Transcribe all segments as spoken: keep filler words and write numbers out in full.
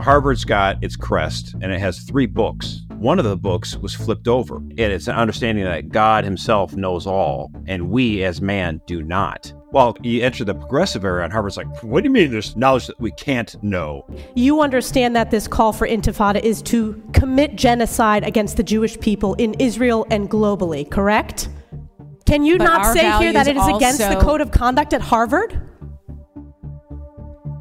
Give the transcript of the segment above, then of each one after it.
Harvard's got its crest, and it has three books. One of the books was flipped over, and it's an understanding that God himself knows all, and we as man do not. Well, you enter the progressive era, and Harvard's like, what do you mean there's knowledge that we can't know? You understand that this call for intifada is to commit genocide against the Jewish people in Israel and globally, correct? Can you but not say here that it is against the code of conduct at Harvard?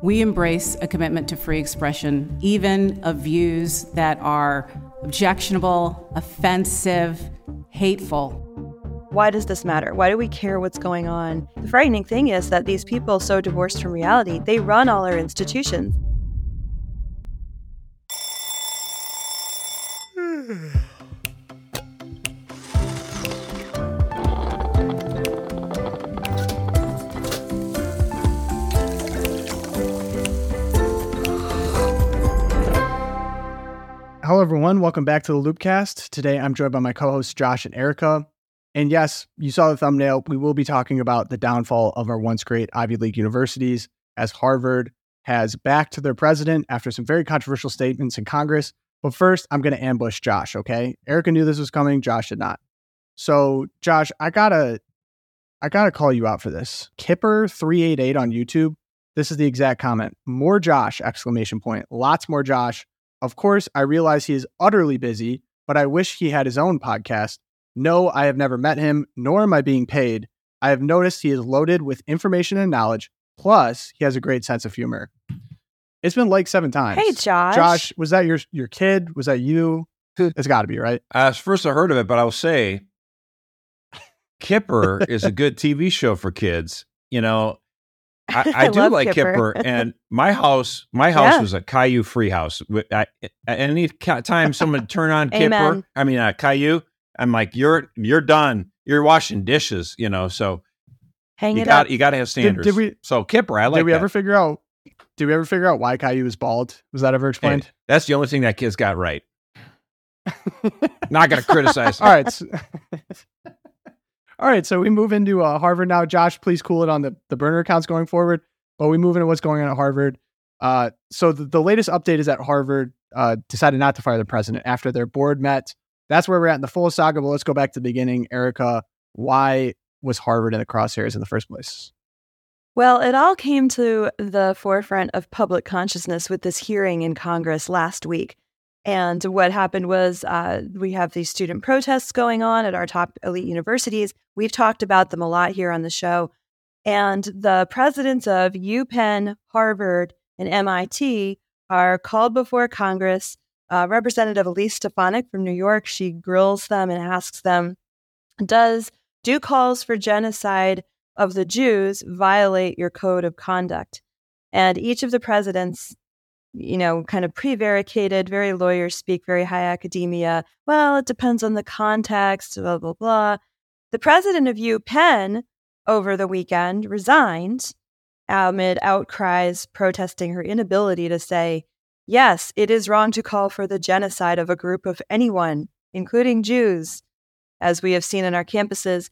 We embrace a commitment to free expression, even of views that are objectionable, offensive, hateful. Why does this matter? Why do we care what's going on? The frightening thing is that these people, so divorced from reality, they run all our institutions. Hello, everyone. Welcome back to the Loopcast. Today, I'm joined by my co-hosts, Josh and Erica. And yes, you saw the thumbnail. We will be talking about the downfall of our once great Ivy League universities as Harvard has backed their president after some very controversial statements in Congress. But first, I'm going to ambush Josh, okay? Erica knew this was coming. Josh did not. So, Josh, I gotta, I gotta call you out for this. Kipper three eighty-eight on YouTube. This is the exact comment. More Josh, exclamation point. Lots more Josh. Of course, I realize he is utterly busy, but I wish he had his own podcast. No, I have never met him, nor am I being paid. I have noticed he is loaded with information and knowledge. Plus, he has a great sense of humor. It's been like seven times. Hey, Josh. Josh, was that your your kid? Was that you? It's got to be, right? As first I heard of it, but I will say, Kipper is a good T V show for kids. You know, I, I, I do like Kipper. Kipper, and my house, my house yeah. was a Caillou free house. I, at any time someone turn on Kipper, I mean uh, Caillou, I'm like, you're you're done. You're washing dishes, you know. So hang you it got, up. You got to have standards. Did, did we, so Kipper, I like. Did we that. ever figure out? Did we ever figure out why Caillou was bald? Was that ever explained? Hey, that's the only thing that kid's got right. Not gonna criticize. All right. So, all right. So we move into uh, Harvard now. Josh, please cool it on the, the burner accounts going forward. But we move into what's going on at Harvard. Uh, so the, the latest update is that Harvard uh, decided not to fire the president after their board met. That's where we're at in the full saga. But let's go back to the beginning. Erica, why was Harvard in the crosshairs in the first place? Well, it all came to the forefront of public consciousness with this hearing in Congress last week. And what happened was uh, we have these student protests going on at our top elite universities. We've talked about them a lot here on the show. And the presidents of UPenn, Harvard, and M I T are called before Congress. Uh, Representative Elise Stefanik from New York, she grills them and asks them, does do calls for genocide of the Jews violate your code of conduct? And each of the presidents, you know, kind of prevaricated, very lawyers speak, very high academia. Well, it depends on the context, blah, blah, blah. The president of UPenn over the weekend resigned amid outcries protesting her inability to say, yes, it is wrong to call for the genocide of a group of anyone, including Jews, as we have seen in our campuses.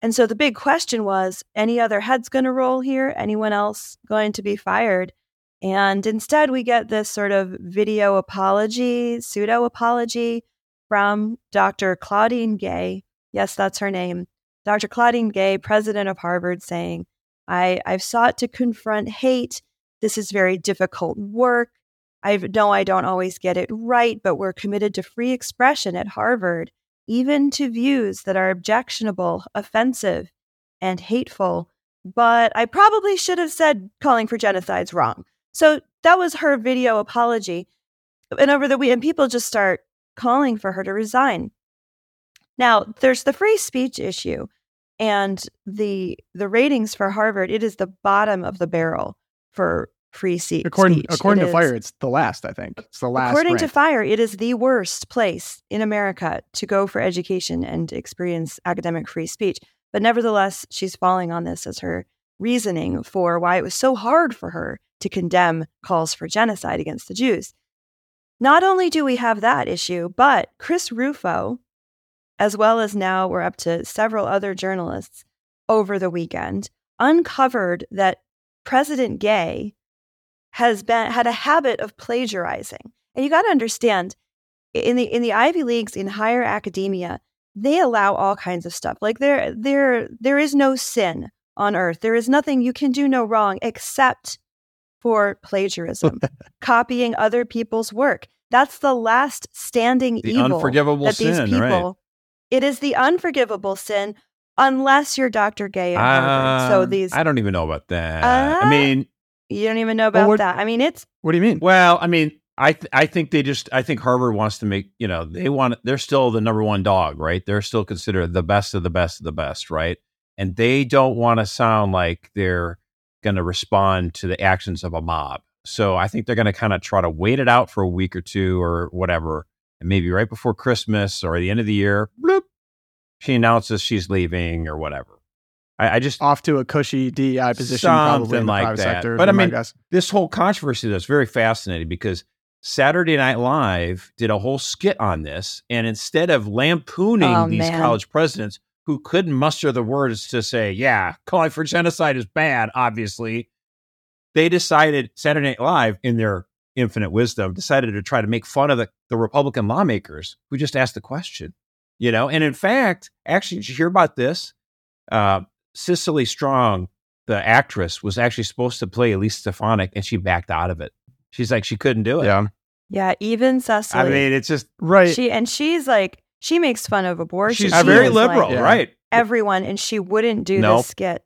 And so the big question was, any other heads going to roll here? Anyone else going to be fired? And instead, we get this sort of video apology, pseudo apology from Doctor Claudine Gay. Yes, that's her name. Doctor Claudine Gay, president of Harvard, saying, I, I've sought to confront hate. This is very difficult work. I know I don't always get it right, but we're committed to free expression at Harvard, even to views that are objectionable, offensive, and hateful. But I probably should have said calling for genocide's wrong. So that was her video apology. And over the weekend, people just start calling for her to resign. Now, there's the free speech issue and the the ratings for Harvard. It is the bottom of the barrel for free se- according, speech. According it to is, FIRE, it's the last, I think. It's the last. According rank. to FIRE, it is the worst place in America to go for education and experience academic free speech. But nevertheless, she's falling on this as her reasoning for why it was so hard for her to condemn calls for genocide against the Jews. Not only do we have that issue, but Chris Rufo, as well as now we're up to several other journalists over the weekend, uncovered that President Gay has been had a habit of plagiarizing. And you got to understand, in the in the Ivy Leagues, in higher academia, they allow all kinds of stuff. Like there there there is no sin on earth. There is nothing, you can do no wrong except for plagiarism, copying other people's work. That's the last standing the evil unforgivable that sin, these people. Right. It is the unforgivable sin, unless you're Doctor Gay at Harvard. Uh, so these, I don't even know about that. Uh, I mean, you don't even know about well, what, that. I mean, it's. What do you mean? Well, I mean, I th- I think they just. I think Harvard wants to make. You know, they want. They're still the number one dog, right? They're still considered the best of the best of the best, right? And they don't want to sound like they're going to respond to the actions of a mob. So I think they're going to kind of try to wait it out for a week or two or whatever. And maybe right before Christmas or the end of the year, bloop, she announces she's leaving or whatever. I, I just... Off to a cushy D E I position probably in the private sector. But I mean, this whole controversy though is very fascinating because Saturday Night Live did a whole skit on this. And instead of lampooning oh, these man. college presidents who couldn't muster the words to say, yeah, calling for genocide is bad, obviously, they decided, Saturday Night Live, in their infinite wisdom, decided to try to make fun of the, the Republican lawmakers who just asked the question, you know? And in fact, actually, did you hear about this? Uh, Cecily Strong, the actress, was actually supposed to play Elise Stefanik, and she backed out of it. She's like, she couldn't do it. Yeah, yeah even Cecily. I mean, it's just... Right. She And she's like, she makes fun of abortion. She's she very liberal, like, yeah. right? Everyone, and she wouldn't do nope. this skit.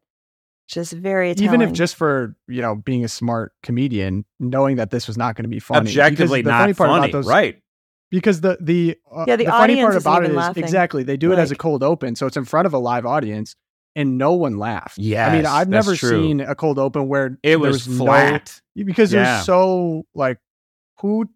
Just very telling. Even if just for, you know, being a smart comedian, knowing that this was not going to be funny. Objectively the not funny. Part funny about those, right. Because the the, uh, yeah, the, the funny part about it is, laughing. Exactly, they do like, it as a cold open. So it's in front of a live audience and no one laughed. Yeah, I mean, I've never true. seen a cold open where it was, was flat. No, because yeah. it was so like, who,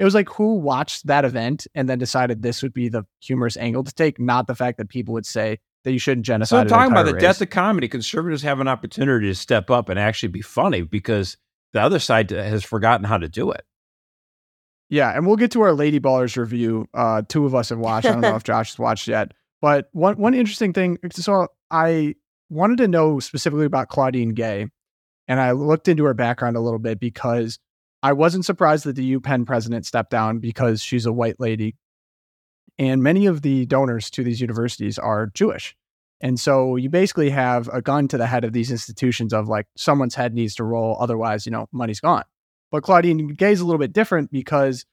it was like who watched that event and then decided this would be the humorous angle to take, not the fact that people would say, that you shouldn't genocide. So I'm talking about the race. Death of comedy. Conservatives have an opportunity to step up and actually be funny because the other side has forgotten how to do it. Yeah, and we'll get to our Lady Ballers review. Uh, two of us have watched. I don't know if Josh has watched yet. But one one interesting thing, so I wanted to know specifically about Claudine Gay, and I looked into her background a little bit because I wasn't surprised that the U Penn president stepped down because she's a white lady. And many of the donors to these universities are Jewish. And so you basically have a gun to the head of these institutions of like someone's head needs to roll. Otherwise, you know, money's gone. But Claudine Gay is a little bit different because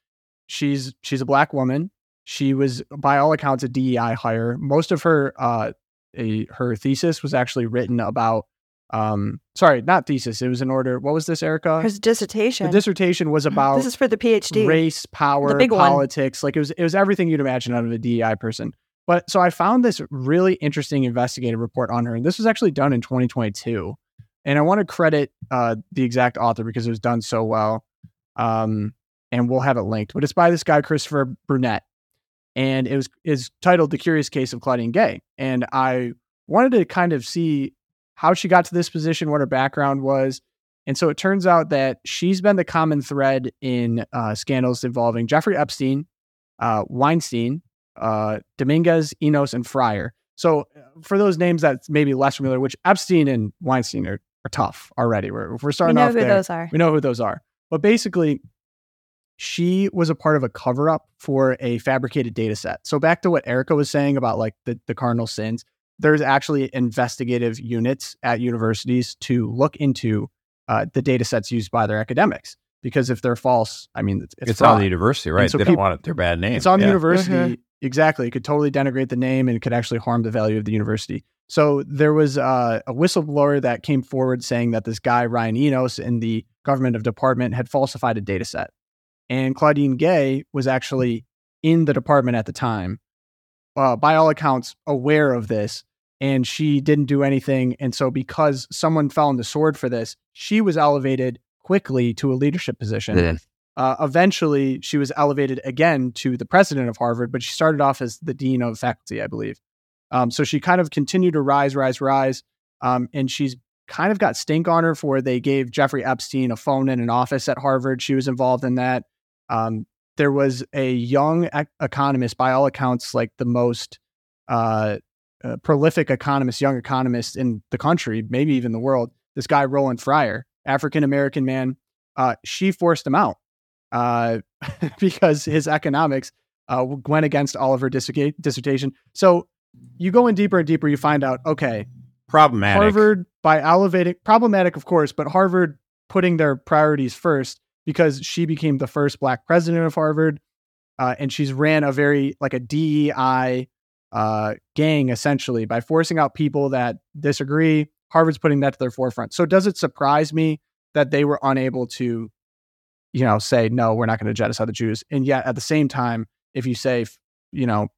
she's she's a black woman. She was, by all accounts, a D E I hire. Most of her uh, a, her thesis was actually written about. Um, sorry, not thesis. It was an order. What was this, Erica? Her dissertation. The dissertation was about this is for the PhD. Race, power, politics. One. Like it was, it was everything you'd imagine out of a D E I person. But so I found this really interesting investigative report on her, and this was actually done in twenty twenty-two. And I want to credit uh, the exact author because it was done so well. Um, and we'll have it linked. But it's by this guy Christopher Brunet, and it was is titled "The Curious Case of Claudine Gay." And I wanted to kind of see how she got to this position, what her background was. And so it turns out that she's been the common thread in uh, scandals involving Jeffrey Epstein, uh, Weinstein, uh, Dominguez, Enos, and Fryer. So for those names that's maybe less familiar, which Epstein and Weinstein are, are tough already. We're, we're starting off there. We know who those are. We know who those are. But basically, she was a part of a cover-up for a fabricated data set. So back to what Erica was saying about like the, the cardinal sins. There's actually investigative units at universities to look into uh, the data sets used by their academics, because if they're false, I mean, it's, it's, it's on the university, right? So they people, don't want it, their bad name. It's on yeah. the university. Mm-hmm. Exactly. It could totally denigrate the name and it could actually harm the value of the university. So there was uh, a whistleblower that came forward saying that this guy, Ryan Enos, in the government of department had falsified a data set. And Claudine Gay was actually in the department at the time, uh, by all accounts, aware of this. And she didn't do anything. And so because someone fell on the sword for this, she was elevated quickly to a leadership position. Yeah. Uh, eventually, she was elevated again to the president of Harvard, but she started off as the dean of faculty, I believe. Um, so she kind of continued to rise, rise, rise. Um, and she's kind of got stink on her for they gave Jeffrey Epstein a phone in an office at Harvard. She was involved in that. Um, there was a young e- economist, by all accounts, like the most... Uh, Uh, prolific economist, young economist in the country, maybe even the world, this guy, Roland Fryer, African-American man. Uh, she forced him out uh, because his economics uh, went against all of her dissertation. So you go in deeper and deeper, you find out, okay, problematic. Harvard, by elevating, problematic, of course, but Harvard putting their priorities first because she became the first Black president of Harvard. Uh, and she's ran a very, like a D E I uh, gang, essentially, by forcing out people that disagree. Harvard's putting that to their forefront. So does it surprise me that they were unable to, you know, say, no, we're not going to jettison the Jews. And yet at the same time, if you say, you know,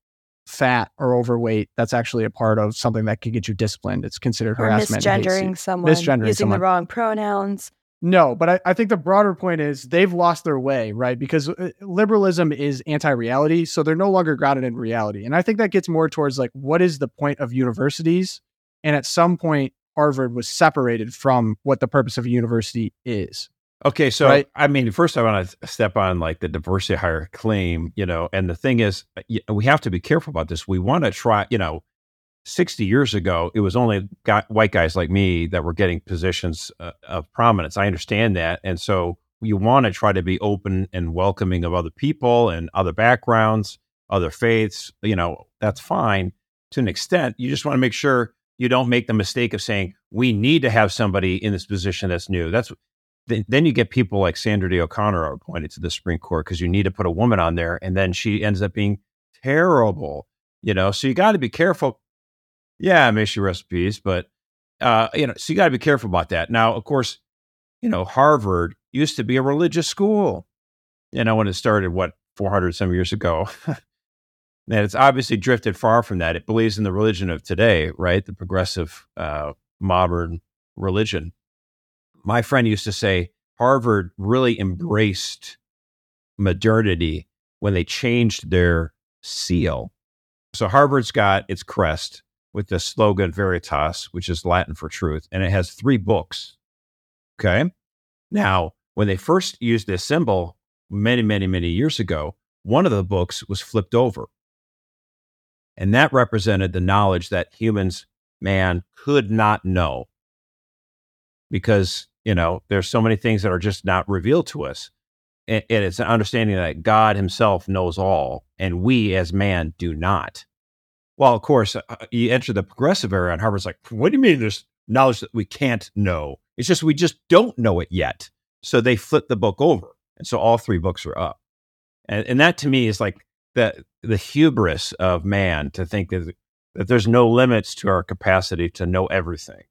fat or overweight, that's actually a part of something that can get you disciplined. It's considered or harassment. Misgendering someone, misgendering using someone. The wrong pronouns. No, but I, I think the broader point is they've lost their way, right? Because liberalism is anti-reality, so they're no longer grounded in reality. And I think that gets more towards like, what is the point of universities? And at some point, Harvard was separated from what the purpose of a university is. Okay, so, right? I mean, first I want to step on like the diversity hire claim, you know, and the thing is, we have to be careful about this. We want to try, you know, sixty years ago, it was only got white guys like me that were getting positions uh, of prominence. I understand that. And so you want to try to be open and welcoming of other people and other backgrounds, other faiths, you know, that's fine to an extent. You just want to make sure you don't make the mistake of saying, we need to have somebody in this position that's new. That's th- Then you get people like Sandra Day O'Connor are appointed to the Supreme Court because you need to put a woman on there. And then she ends up being terrible, you know, so you got to be careful. Yeah, may she rest in peace, but, uh, you know, so you got to be careful about that. Now, of course, you know, Harvard used to be a religious school, you know, when it started, what, four hundred some years ago. And it's obviously drifted far from that. It believes in the religion of today, right? The progressive, uh, modern religion. My friend used to say Harvard really embraced modernity when they changed their seal. So Harvard's got its crest with the slogan Veritas, which is Latin for truth, and it has three books, okay? Now, when they first used this symbol many, many, many years ago, one of the books was flipped over, and that represented the knowledge that humans, man, could not know because, you know, there's so many things that are just not revealed to us, and, and it's an understanding that God himself knows all, and we as man do not. Well, of course, uh, you enter the progressive era, and Harvard's like, what do you mean there's knowledge that we can't know? It's just we just don't know it yet. So they flip the book over. And so all three books are up. And, and that to me is like the the hubris of man to think that, that there's no limits to our capacity to know everything.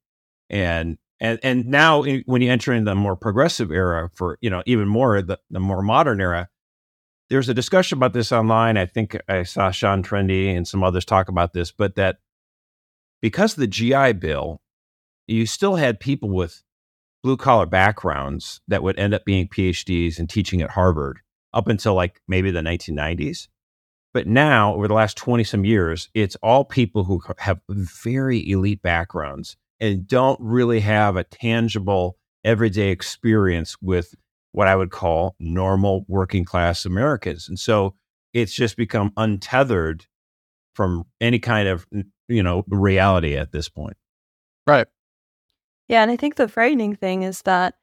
And and and now in, when you enter in the more progressive era for, you know, even more the, the more modern era, there's a discussion about this online. I think I saw Sean Trende and some others talk about this, but that because of the G I Bill, you still had people with blue-collar backgrounds that would end up being PhDs and teaching at Harvard up until like maybe the nineteen nineties. But now, over the last twenty-some years, it's all people who have very elite backgrounds and don't really have a tangible everyday experience with what I would call normal working class Americans. And so it's just become untethered from any kind of, you know, reality at this point. Right. Yeah. And I think the frightening thing is that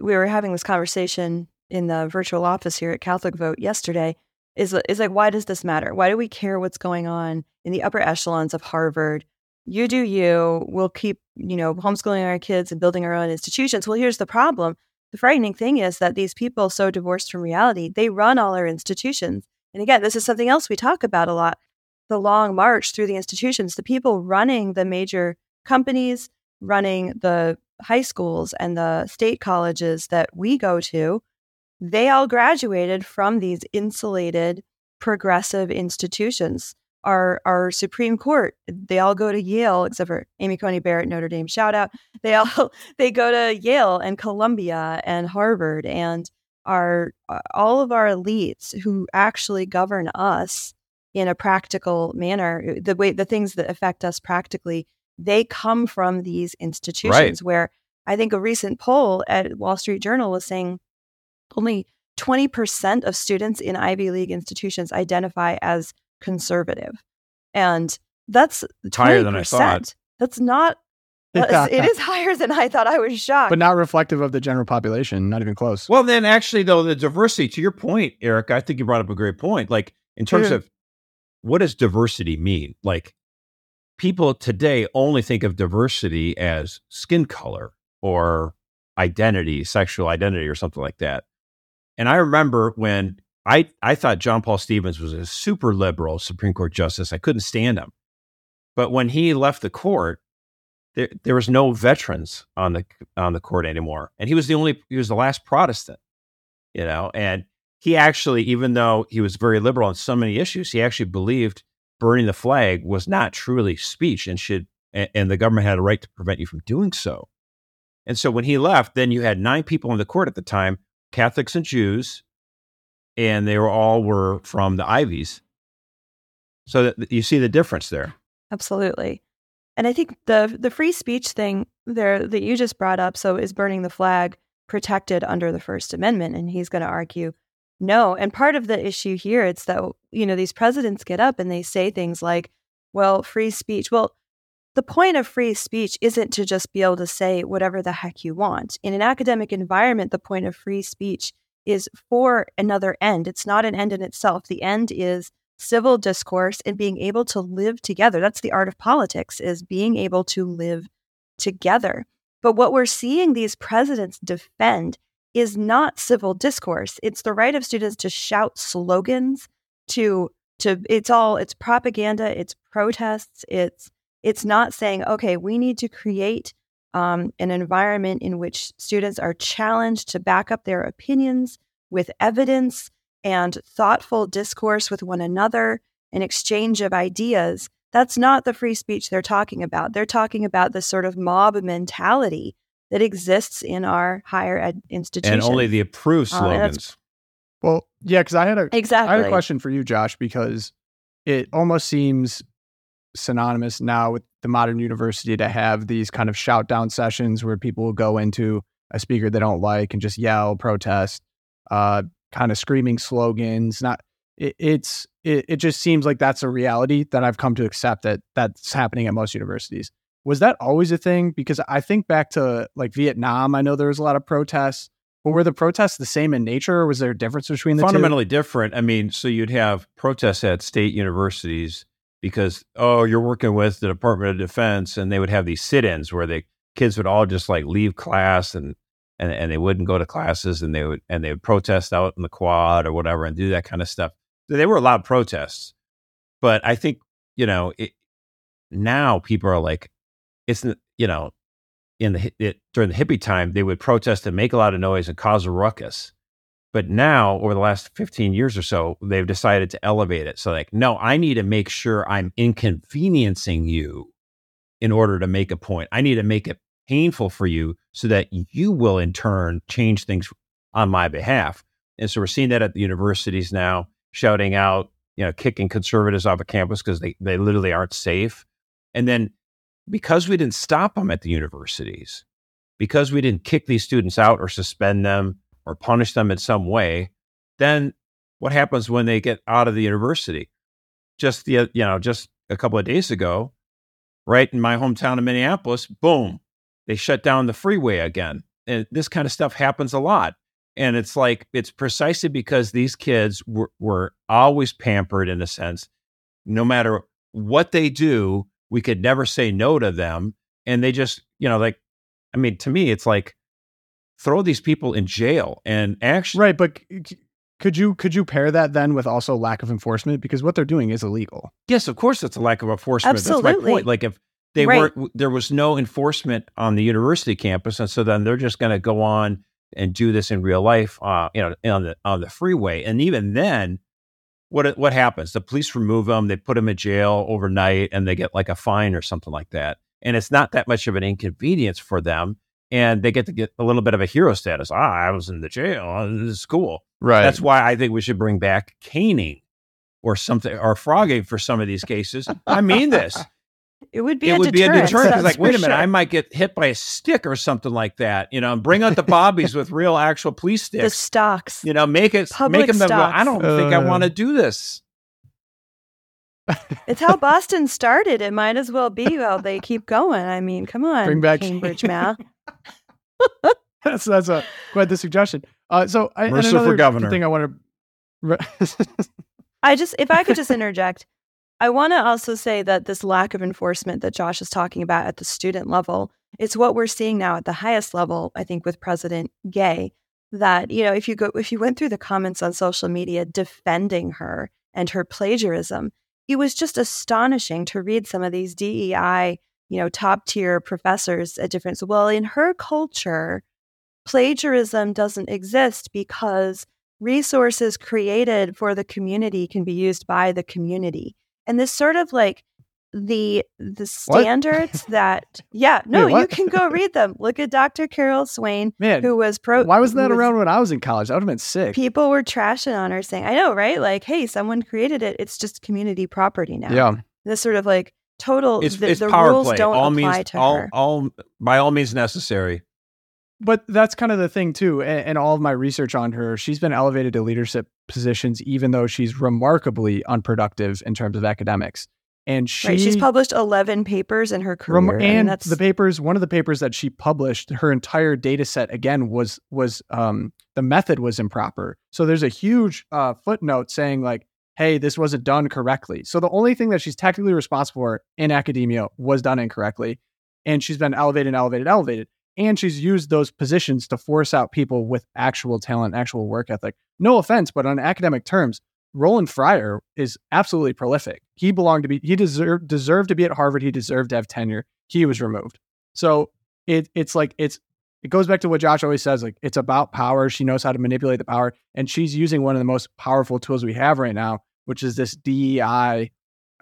we were having this conversation in the virtual office here at Catholic Vote yesterday is, is like, why does this matter? Why do we care what's going on in the upper echelons of Harvard? You do you, we'll keep, you know, homeschooling our kids and building our own institutions. Well, here's the problem. The frightening thing is that these people so divorced from reality, they run all our institutions. And again, this is something else we talk about a lot, the long march through the institutions, the people running the major companies, running the high schools and the state colleges that we go to, they all graduated from these insulated, progressive institutions. Our our Supreme Court, they all go to Yale, except for Amy Coney Barrett, Notre Dame, shout out. They all they go to Yale and Columbia and Harvard, and our all of our elites who actually govern us in a practical manner, the way the things that affect us practically, they come from these institutions. Right. Where I think a recent poll at Wall Street Journal was saying only twenty percent of students in Ivy League institutions identify as conservative, and that's higher than I thought. That's not Well, it is higher than I thought. I was shocked. But not reflective of the general population, not even close. Well, then actually, though, the diversity, to your point, Eric, I think you brought up a great point. Like, in terms mm. of what does diversity mean? Like, people today only think of diversity as skin color or identity, sexual identity or something like that. And I remember when I, I thought John Paul Stevens was a super liberal Supreme Court justice. I couldn't stand him. But when he left the court, There, there was no veterans on the on the court anymore, and he was the only. He was the last Protestant, you know. And he actually, even though he was very liberal on so many issues, he actually believed burning the flag was not truly speech, and should and, and the government had a right to prevent you from doing so. And so when he left, then you had nine people on the court at the time: Catholics and Jews, and they were all were from the Ivies. So that, you see the difference there. Absolutely. And I think the the free speech thing there that you just brought up, so is burning the flag protected under the First Amendment? And he's going to argue no. And part of the issue here, it's that, you know, these presidents get up and they say things like, well, free speech. Well, the point of free speech isn't to just be able to say whatever the heck you want. In an academic environment, the point of free speech is for another end. It's not an end in itself. The end is civil discourse and being able to live together. That's the art of politics, is being able to live together. But what we're seeing these presidents defend is not civil discourse. It's the right of students to shout slogans, to to it's all it's propaganda, it's protests, it's it's not saying, okay, we need to create um, an environment in which students are challenged to back up their opinions with evidence and thoughtful discourse with one another, an exchange of ideas. That's not the free speech they're talking about. They're talking about the sort of mob mentality that exists in our higher ed institutions. And only the approved slogans. Uh, well, yeah, because I had a exactly. I had a question for you, Josh, because it almost seems synonymous now with the modern university to have these kind of shout-down sessions where people will go into a speaker they don't like and just yell, protest, uh, kind of screaming slogans. Not it, it's it, it just seems like that's a reality that I've come to accept, that that's happening at most universities. Was that always a thing? Because I think back to like Vietnam, I know there was a lot of protests, but were the protests the same in nature, or was there a difference between the fundamentally two? Fundamentally different. I mean, so you'd have protests at state universities because, oh, you're working with the Department of Defense, and they would have these sit-ins where the kids would all just like leave class and And, and they wouldn't go to classes, and they would and they would protest out in the quad or whatever and do that kind of stuff. They were allowed protests. But I think, you know, it, now people are like, it's, you know, in the it, during the hippie time, they would protest and make a lot of noise and cause a ruckus. But now, over the last fifteen years or so, they've decided to elevate it. So like, no, I need to make sure I'm inconveniencing you in order to make a point. I need to make it painful for you so that you will in turn change things on my behalf. And so we're seeing that at the universities now, shouting out, you know, kicking conservatives off of campus because they, they literally aren't safe. And then because we didn't stop them at the universities, because we didn't kick these students out or suspend them or punish them in some way, then what happens when they get out of the university? Just the, you know, just a couple of days ago, right in my hometown of Minneapolis, boom, they shut down the freeway again. And this kind of stuff happens a lot. And it's like, it's precisely because these kids were, were always pampered in a sense. No matter what they do, we could never say no to them. And they just, you know, like, I mean, to me, it's like, throw these people in jail and actually. Right. But could you, could you pair that then with also lack of enforcement? Because what they're doing is illegal. Yes, of course. It's a lack of enforcement. Absolutely. That's my point. Like if, They right. were there was no enforcement on the university campus, and so then they're just going to go on and do this in real life, uh, you know, on the on the freeway. And even then, what what happens? The police remove them, they put them in jail overnight, and they get like a fine or something like that. And it's not that much of an inconvenience for them, and they get to get a little bit of a hero status. Ah, I was in the jail. This is cool. Right. That's why I think we should bring back caning or something, or frogging for some of these cases. I mean this. It would be it a would deterrent. Be a deterrent. It's like, wait a minute, sure. I might get hit by a stick or something like that. You know, and bring out the bobbies with real actual police sticks. The stocks. You know, make it public make them. Go, I don't uh, think I want to do this. It's how Boston started. It might as well be how they keep going. I mean, come on, bring back Cambridge, Mal. that's that's a quite the suggestion. Uh, so I, and another governor. thing I want to. I just, if I could just interject, I want to also say that this lack of enforcement that Josh is talking about at the student level, it's what we're seeing now at the highest level. I think with President Gay, that you know, if you go, if you went through the comments on social media defending her and her plagiarism, it was just astonishing to read some of these D E I, you know, top tier professors at different. So, well, in her culture, plagiarism doesn't exist because resources created for the community can be used by the community. And this sort of like the the standards that, yeah, no, Wait, you can go read them. Look at Doctor Carol Swain, Man, who was pro. Why wasn't that around was, when I was in college? That would have been sick. People were trashing on her saying, I know, right? Like, hey, someone created it. It's just community property now. Yeah. This sort of like total, it's, the, it's the power rules play. don't all apply means, to all, her. All, by all means necessary. But that's kind of the thing too. And, and all of my research on her, she's been elevated to leadership positions, even though she's remarkably unproductive in terms of academics. And she, right, she's published eleven papers in her career. Rem- and I mean, that's... the papers, one of the papers that she published, her entire data set again was, was um, the method was improper. So there's a huge uh, footnote saying like, hey, this wasn't done correctly. So the only thing that she's technically responsible for in academia was done incorrectly. And she's been elevated, elevated, elevated. And she's used those positions to force out people with actual talent, actual work ethic. No offense, but on academic terms, Roland Fryer is absolutely prolific. He belonged to be, he deserved, deserved to be at Harvard. He deserved to have tenure. He was removed. So it it's like, it's it goes back to what Josh always says, like it's about power. She knows how to manipulate the power. And she's using one of the most powerful tools we have right now, which is this D E I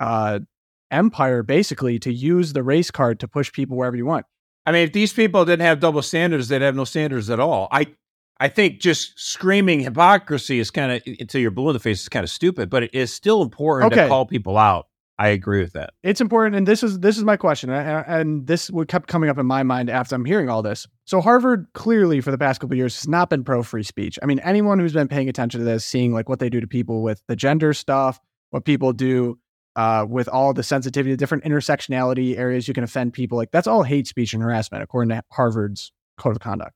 uh, empire, basically, to use the race card to push people wherever you want. I mean, if these people didn't have double standards, they'd have no standards at all. I I think just screaming hypocrisy is kind of, until you're blue in the face, is kind of stupid, but it is still important okay. to call people out. I agree with that. It's important, and this is this is my question, and, and this kept coming up in my mind after I'm hearing all this. So Harvard, clearly, for the past couple of years, has not been pro-free speech. I mean, anyone who's been paying attention to this, seeing like what they do to people with the gender stuff, what people do Uh, with all the sensitivity, the different intersectionality areas you can offend people, like that's all hate speech and harassment, according to Harvard's code of conduct.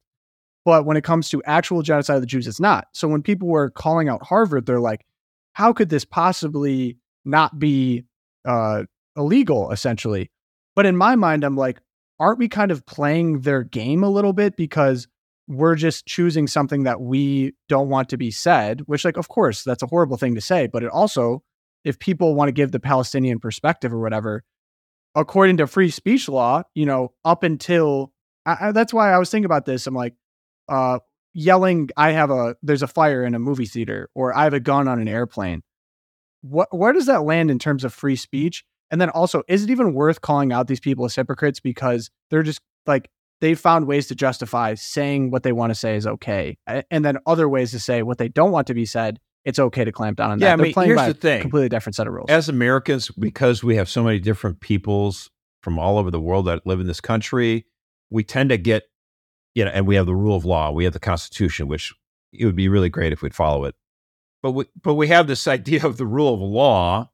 But when it comes to actual genocide of the Jews, it's not. So when people were calling out Harvard, they're like, how could this possibly not be uh, illegal, essentially? But in my mind, I'm like, aren't we kind of playing their game a little bit? Because we're just choosing something that we don't want to be said, which, like, of course, that's a horrible thing to say, but it also, if people want to give the Palestinian perspective or whatever, according to free speech law, you know, up until I, I, that's why I was thinking about this. I'm like, uh, yelling, I have a, there's a fire in a movie theater, or I have a gun on an airplane. What, where does that land in terms of free speech? And then also, is it even worth calling out these people as hypocrites? Because they're just like, they've found ways to justify saying what they want to say is okay. And then other ways to say what they don't want to be said. It's okay to clamp down on that. Yeah, I mean, here's by the thing. Completely different set of rules. As Americans, because we have so many different peoples from all over the world that live in this country, we tend to get, you know, and we have the rule of law, we have the Constitution, which it would be really great if we'd follow it. But we, but we have this idea of the rule of law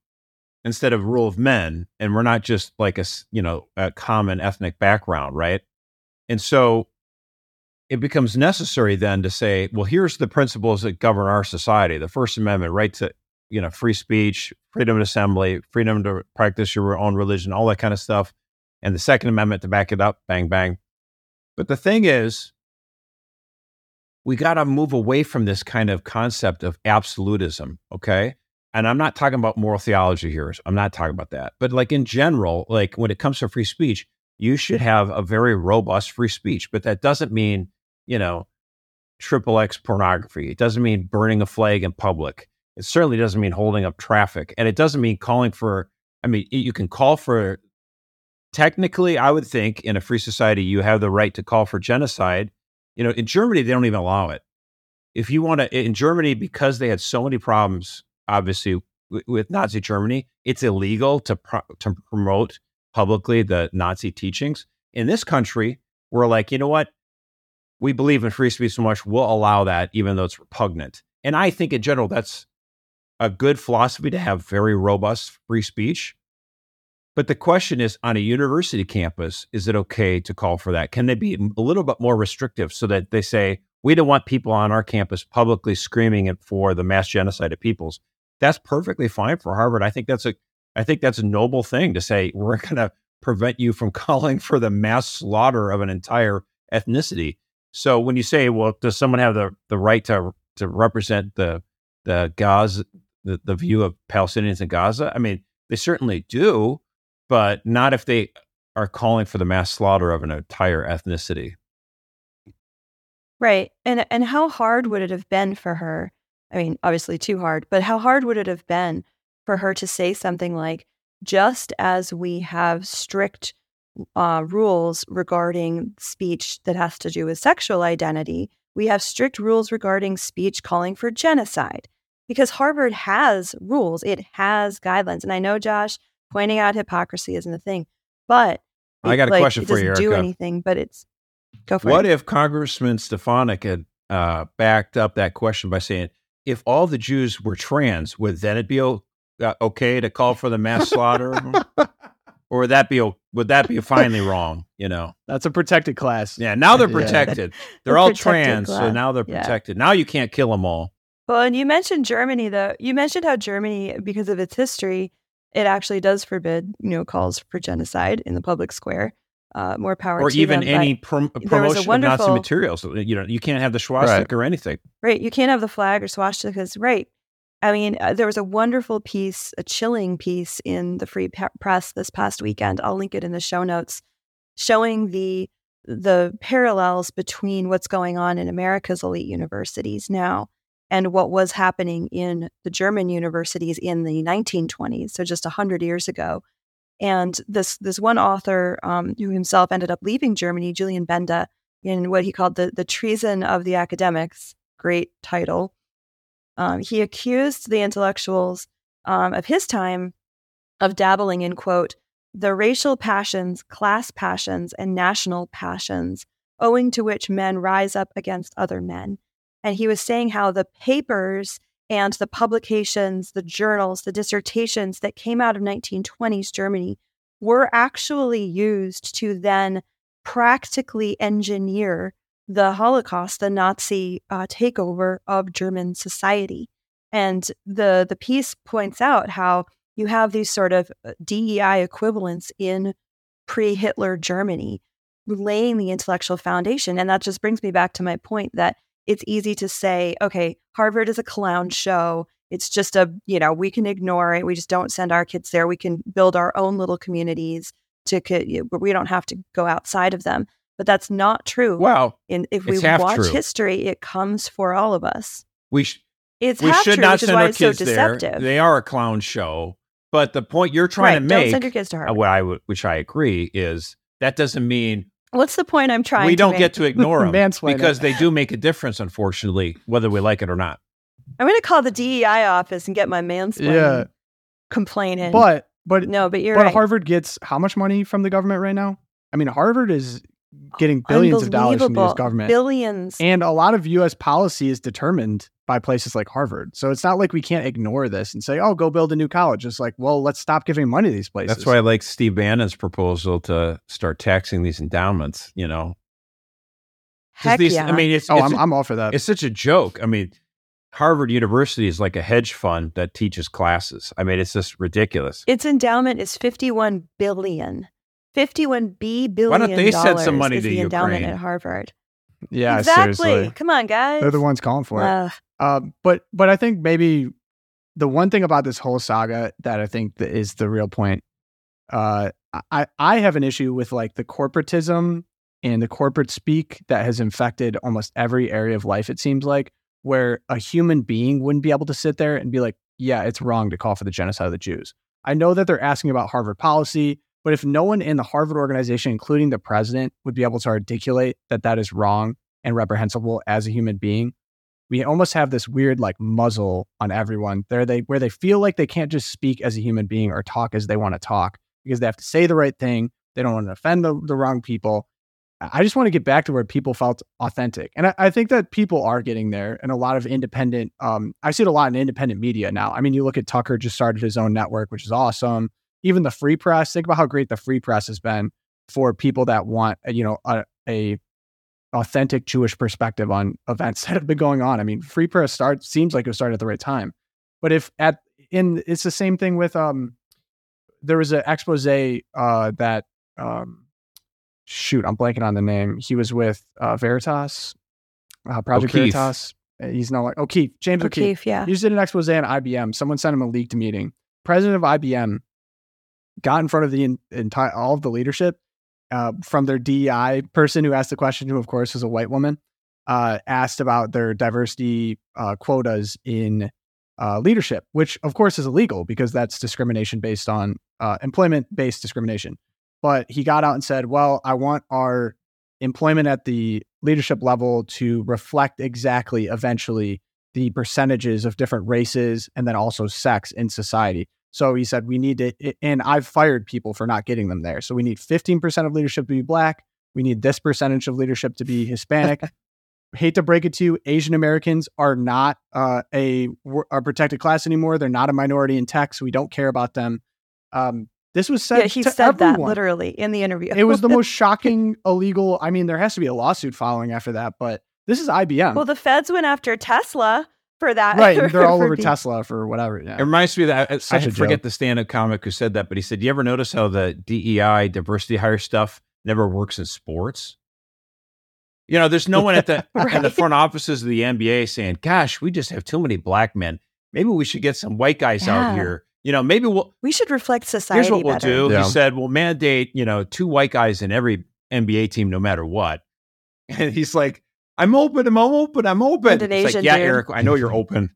instead of rule of men, and we're not just like a, you know, a common ethnic background, right? And so it becomes necessary then to say, well, here's the principles that govern our society. The First Amendment, right to, you know, free speech, freedom of assembly, freedom to practice your own religion, all that kind of stuff. And the Second Amendment to back it up, bang, bang. But the thing is, we got to move away from this kind of concept of absolutism, okay? And I'm not talking about moral theology here. I'm not talking about that. But like in general, like when it comes to free speech, you should have a very robust free speech, but that doesn't mean, you know, triple X pornography. It doesn't mean burning a flag in public. It certainly doesn't mean holding up traffic. And it doesn't mean calling for, I mean, you can call for, technically, I would think in a free society, you have the right to call for genocide. You know, in Germany, they don't even allow it. If you want to, in Germany, because they had so many problems, obviously, w- with Nazi Germany, it's illegal to pro- to promote publicly the Nazi teachings. In this country, we're like, you know what? We believe in free speech so much, we'll allow that, even though it's repugnant. And I think in general, that's a good philosophy to have very robust free speech. But the question is, on a university campus, is it okay to call for that? Can they be a little bit more restrictive so that they say, we don't want people on our campus publicly screaming it for the mass genocide of peoples? That's perfectly fine for Harvard. I think that's a, I think that's a noble thing to say. We're going to prevent you from calling for the mass slaughter of an entire ethnicity. So when you say, well, does someone have the, the right to to represent the the Gaza, the, the view of Palestinians in Gaza? I mean, they certainly do, but not if they are calling for the mass slaughter of an entire ethnicity. Right. And and how hard would it have been for her? I mean, obviously too hard, but how hard would it have been for her to say something like, just as we have strict uh, rules regarding speech that has to do with sexual identity, we have strict rules regarding speech calling for genocide? Because Harvard has rules, it has guidelines. And I know, Josh, pointing out hypocrisy isn't a thing, but it, I got a like, question for you, Erica. It doesn't do anything, but it's, go for what it. What if Congressman Stefanik had uh, backed up that question by saying, if all the Jews were trans, would then it be o- uh, okay to call for the mass slaughter, or would that be o- would that be finally wrong? You know, that's a protected class. Yeah, now they're protected. Yeah. They're all trans, class. So now they're yeah. protected. Now you can't kill them all. Well, and you mentioned Germany, though. You mentioned how Germany, because of its history, it actually does forbid, you know, calls for genocide in the public square. Uh, more power, or to even them, any prom- promotion wonderful, of Nazi materials. You know, you can't have the swastika right. or anything. Right, you can't have the flag or swastikas. Right. I mean, uh, there was a wonderful piece, a chilling piece in the Free pa- Press this past weekend. I'll link it in the show notes, showing the the parallels between what's going on in America's elite universities now and what was happening in the German universities in the nineteen twenties, so just a hundred years ago. And this this one author um, who himself ended up leaving Germany, Julian Benda, in what he called the, the treason of the academics, great title, um, he accused the intellectuals um, of his time of dabbling in, quote, the racial passions, class passions, and national passions, owing to which men rise up against other men. And he was saying how the papers and the publications, the journals, the dissertations that came out of nineteen twenties Germany were actually used to then practically engineer the Holocaust, the Nazi uh, takeover of German society. And the, the piece points out how you have these sort of D E I equivalents in pre-Hitler Germany laying the intellectual foundation. And that just brings me back to my point that it's easy to say, okay, Harvard is a clown show. It's just a, you know, we can ignore it. We just don't send our kids there. We can build our own little communities to, but we don't have to go outside of them. But that's not true. Well, and if we watch true. history, it comes for all of us. We, sh- it's we should true, not send our kids so there. They are a clown show. But the point you're trying right, to make, don't send your kids to Harvard. What I w- which I agree is that doesn't mean. What's the point I'm trying to make? We don't get to ignore them because they do make a difference, unfortunately, whether we like it or not. I'm going to call the D E I office and get my mansplaining yeah. complaint in. But, but, no, but, you're but right. Harvard gets how much money from the government right now? I mean, Harvard is getting billions of dollars from the U S government. Billions. And a lot of U S policy is determined by places like Harvard. So it's not like we can't ignore this and say, oh, go build a new college. It's like, well, let's stop giving money to these places. That's why I like Steve Bannon's proposal to start taxing these endowments, you know. Heck these, yeah. I mean, it's, oh, it's, I'm, I'm all for that. It's such a joke. I mean, Harvard University is like a hedge fund that teaches classes. I mean, it's just ridiculous. Its endowment is fifty-one billion dollars. fifty-one B billion dollars. Why don't they send some money to the Ukraine? Endowment at Harvard. Yeah, exactly. Seriously. Come on, guys. They're the ones calling for uh, it. Uh, but but I think maybe the one thing about this whole saga that I think that is the real point, uh, I, I have an issue with like the corporatism and the corporate speak that has infected almost every area of life, it seems like, where a human being wouldn't be able to sit there and be like, yeah, it's wrong to call for the genocide of the Jews. I know that they're asking about Harvard policy, but if no one in the Harvard organization, including the president, would be able to articulate that that is wrong and reprehensible as a human being, we almost have this weird like muzzle on everyone there, they where they feel like they can't just speak as a human being or talk as they want to talk because they have to say the right thing. They don't want to offend the, the wrong people. I just want to get back to where people felt authentic. And I, I think that people are getting there. And a lot of independent, um, I see it a lot in independent media now. I mean, you look at Tucker just started his own network, which is awesome. Even the free press, think about how great the free press has been for people that want, you know, a, a authentic Jewish perspective on events that have been going on. I mean, free press start seems like it started at the right time. But if at, in, it's the same thing with, um, there was an expose uh, that, um, shoot, I'm blanking on the name. He was with uh, Veritas, uh, Project O'Keefe. Veritas. He's not like O'Keefe, James O'Keefe. O'Keefe. Yeah, he just did an expose on I B M. Someone sent him a leaked meeting. President of I B M got in front of the entire all of the leadership uh, from their D E I person who asked the question, who of course was a white woman, uh, asked about their diversity uh, quotas in uh, leadership, which of course is illegal because that's discrimination based on uh, employment-based discrimination. But he got out and said, well, I want our employment at the leadership level to reflect exactly, eventually, the percentages of different races and then also sex in society. So he said, we need to, and I've fired people for not getting them there. So we need fifteen percent of leadership to be Black. We need this percentage of leadership to be Hispanic. Hate to break it to you, Asian Americans are not uh, a, a protected class anymore. They're not a minority in tech, so we don't care about them. Um, This was said. Yeah, he to said everyone. That literally in the interview. It was the most shocking illegal. I mean, there has to be a lawsuit following after that, but this is I B M. Well, the feds went after Tesla for that. Right. They're for, all for over being... Tesla for whatever. Yeah. It reminds me that I, I forget joke. The stand-up comic who said that, but he said, you ever notice how the D E I diversity hire stuff never works in sports? You know, there's no one at the, right? at the front offices of the N B A saying, gosh, we just have too many Black men. Maybe we should get some white guys yeah. out here. You know, maybe we'll... We should reflect society Here's what we'll better. do. Yeah. He said, we'll mandate, you know, two white guys in every N B A team, no matter what. And he's like, I'm open, I'm open, I'm open. And an it's Asian like, yeah, dude. Eric, I know you're open.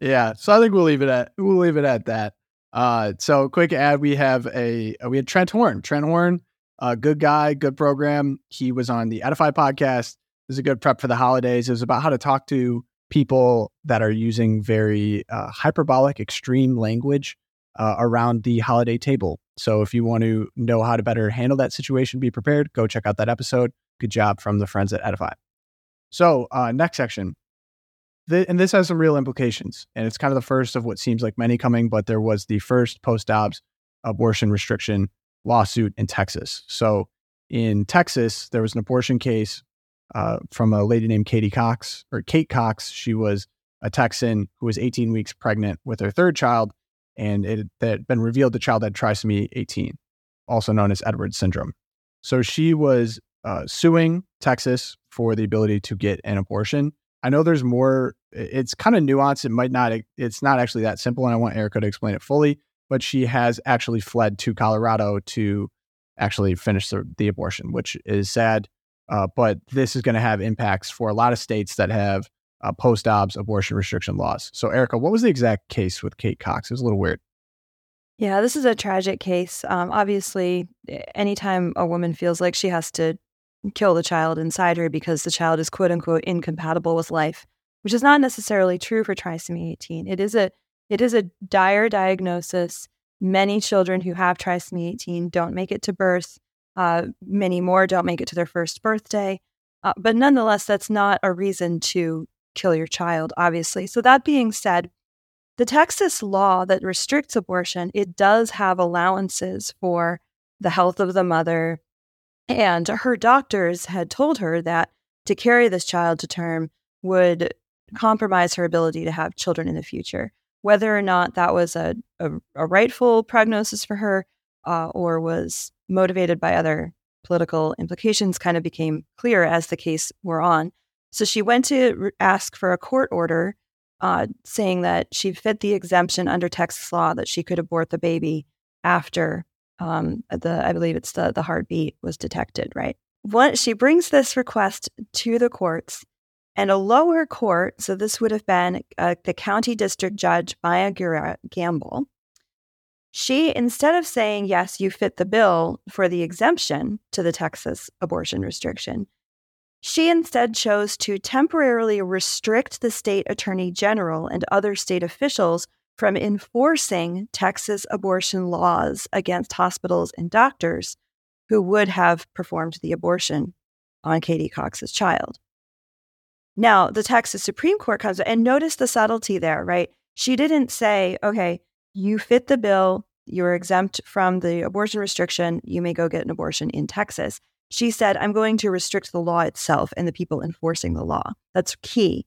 Yeah, so I think we'll leave it at, we'll leave it at that. Uh, so quick ad, we have a, we had Trent Horn. Trent Horn, uh, good guy, good program. He was on the Edify podcast. It was a good prep for the holidays. It was about how to talk to people that are using very uh, hyperbolic, extreme language uh, around the holiday table. So if you want to know how to better handle that situation, be prepared, go check out that episode. Good job from the friends at Edify. So uh, next section. The, and this has some real implications. And it's kind of the first of what seems like many coming, but there was the first post-Dobbs abortion restriction lawsuit in Texas. So in Texas, there was an abortion case Uh, from a lady named Katie Cox or Kate Cox. She was a Texan who was eighteen weeks pregnant with her third child, and it had been revealed the child had trisomy eighteen, also known as Edwards syndrome. So she was uh, suing Texas for the ability to get an abortion. I know there's more. It's kind of nuanced. It might not. It's not actually that simple, and I want Erica to explain it fully. But she has actually fled to Colorado to actually finish the, the abortion, which is sad. Uh, but this is going to have impacts for a lot of states that have uh, post-Dobbs abortion restriction laws. So, Erica, what was the exact case with Kate Cox? It was a little weird. Yeah, this is a tragic case. Um, obviously, anytime a woman feels like she has to kill the child inside her because the child is quote unquote incompatible with life, which is not necessarily true for trisomy eighteen. It is a it is a dire diagnosis. Many children who have trisomy eighteen don't make it to birth. Uh, many more don't make it to their first birthday. Uh, but nonetheless, that's not a reason to kill your child, obviously. So that being said, the Texas law that restricts abortion, it does have allowances for the health of the mother. And her doctors had told her that to carry this child to term would compromise her ability to have children in the future. Whether or not that was a, a, a rightful prognosis for her uh, or was motivated by other political implications kind of became clear as the case wore on. So she went to re- ask for a court order uh, saying that she fit the exemption under Texas law that she could abort the baby after um, the, I believe it's the, the heartbeat was detected, right? What, she brings this request to the courts and a lower court, so this would have been uh, the county district judge, Maya Gamble. She, instead of saying, yes, you fit the bill for the exemption to the Texas abortion restriction, she instead chose to temporarily restrict the state attorney general and other state officials from enforcing Texas abortion laws against hospitals and doctors who would have performed the abortion on Katie Cox's child. Now, the Texas Supreme Court comes, and notice the subtlety there, right? She didn't say, okay, you fit the bill, you're exempt from the abortion restriction, you may go get an abortion in Texas. She said, I'm going to restrict the law itself and the people enforcing the law. That's key.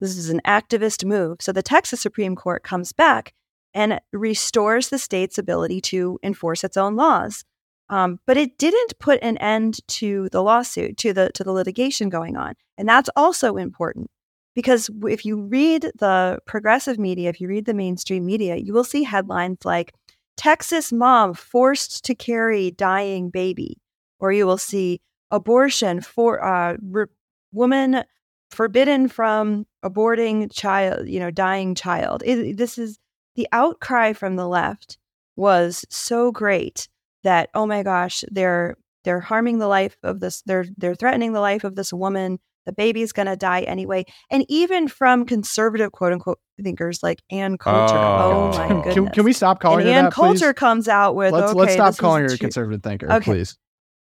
This is an activist move. So the Texas Supreme Court comes back and restores the state's ability to enforce its own laws. Um, but it didn't put an end to the lawsuit, to the to the litigation going on. And that's also important, because if you read the progressive media, if you read the mainstream media, you will see headlines like, Texas mom forced to carry dying baby. Or you will see abortion for uh, re- woman forbidden from aborting child, you know, dying child. It, this is the outcry from the left was so great that, oh my gosh, they're they're harming the life of this. They're they're threatening the life of this woman. The baby's going to die anyway. And even from conservative, quote unquote, thinkers like Ann Coulter. Oh, oh my goodness. Can, can we stop calling and her Ann that, Coulter please? Comes out with, let's, okay, let's stop calling her a conservative thinker, okay. Please.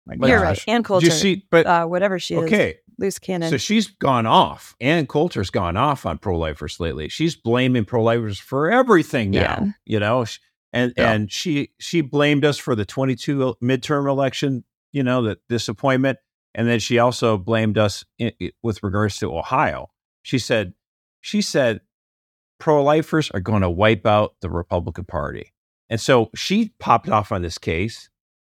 My You're gosh. Right. Ann Coulter, you see, but, uh, whatever she is, okay. Loose cannon. So she's gone off. Ann Coulter's gone off on pro-lifers lately. She's blaming pro-lifers for everything now, yeah. you know, and yeah. and she she blamed us for the twenty-two midterm election, you know, the disappointment. And then she also blamed us in, with regards to Ohio. She said, she said, pro-lifers are going to wipe out the Republican Party. And so she popped off on this case.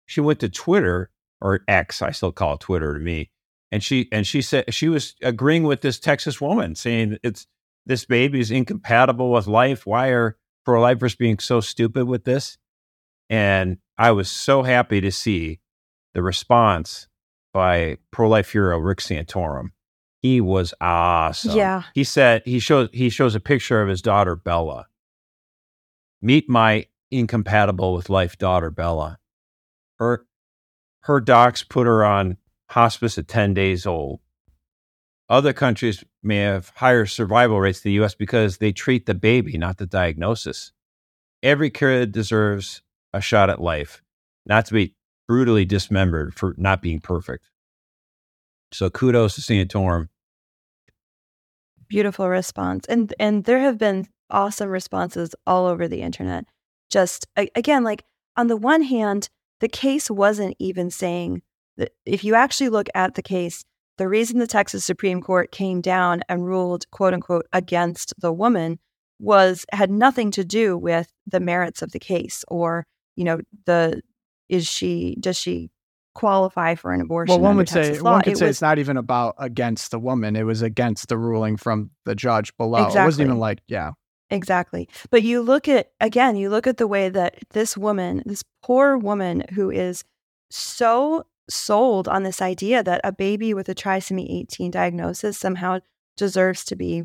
She went to Twitter. Or X, I still call it Twitter to me. And she and she said she was agreeing with this Texas woman, saying it's this baby is incompatible with life. Why are pro-lifers being so stupid with this? And I was so happy to see the response by pro-life hero Rick Santorum. He was awesome. Yeah. He said he shows he shows a picture of his daughter Bella. Meet my incompatible with life daughter Bella. Her Her docs put her on hospice at ten days old. Other countries may have higher survival rates than the U S because they treat the baby, not the diagnosis. Every kid deserves a shot at life, not to be brutally dismembered for not being perfect. So kudos to Santorum. Beautiful response. And and there have been awesome responses all over the internet. Just, again, like, on the one hand, the case wasn't even saying that. If you actually look at the case, the reason the Texas Supreme Court came down and ruled, quote unquote, against the woman was had nothing to do with the merits of the case or, you know, the is she does she qualify for an abortion? Well, one would Texas say law? one could it say was, it's not even about against the woman. It was against the ruling from the judge below. Exactly. It wasn't even like, yeah. Exactly. But you look at, again, you look at the way that this woman, this poor woman who is so sold on this idea that a baby with a trisomy eighteen diagnosis somehow deserves to be,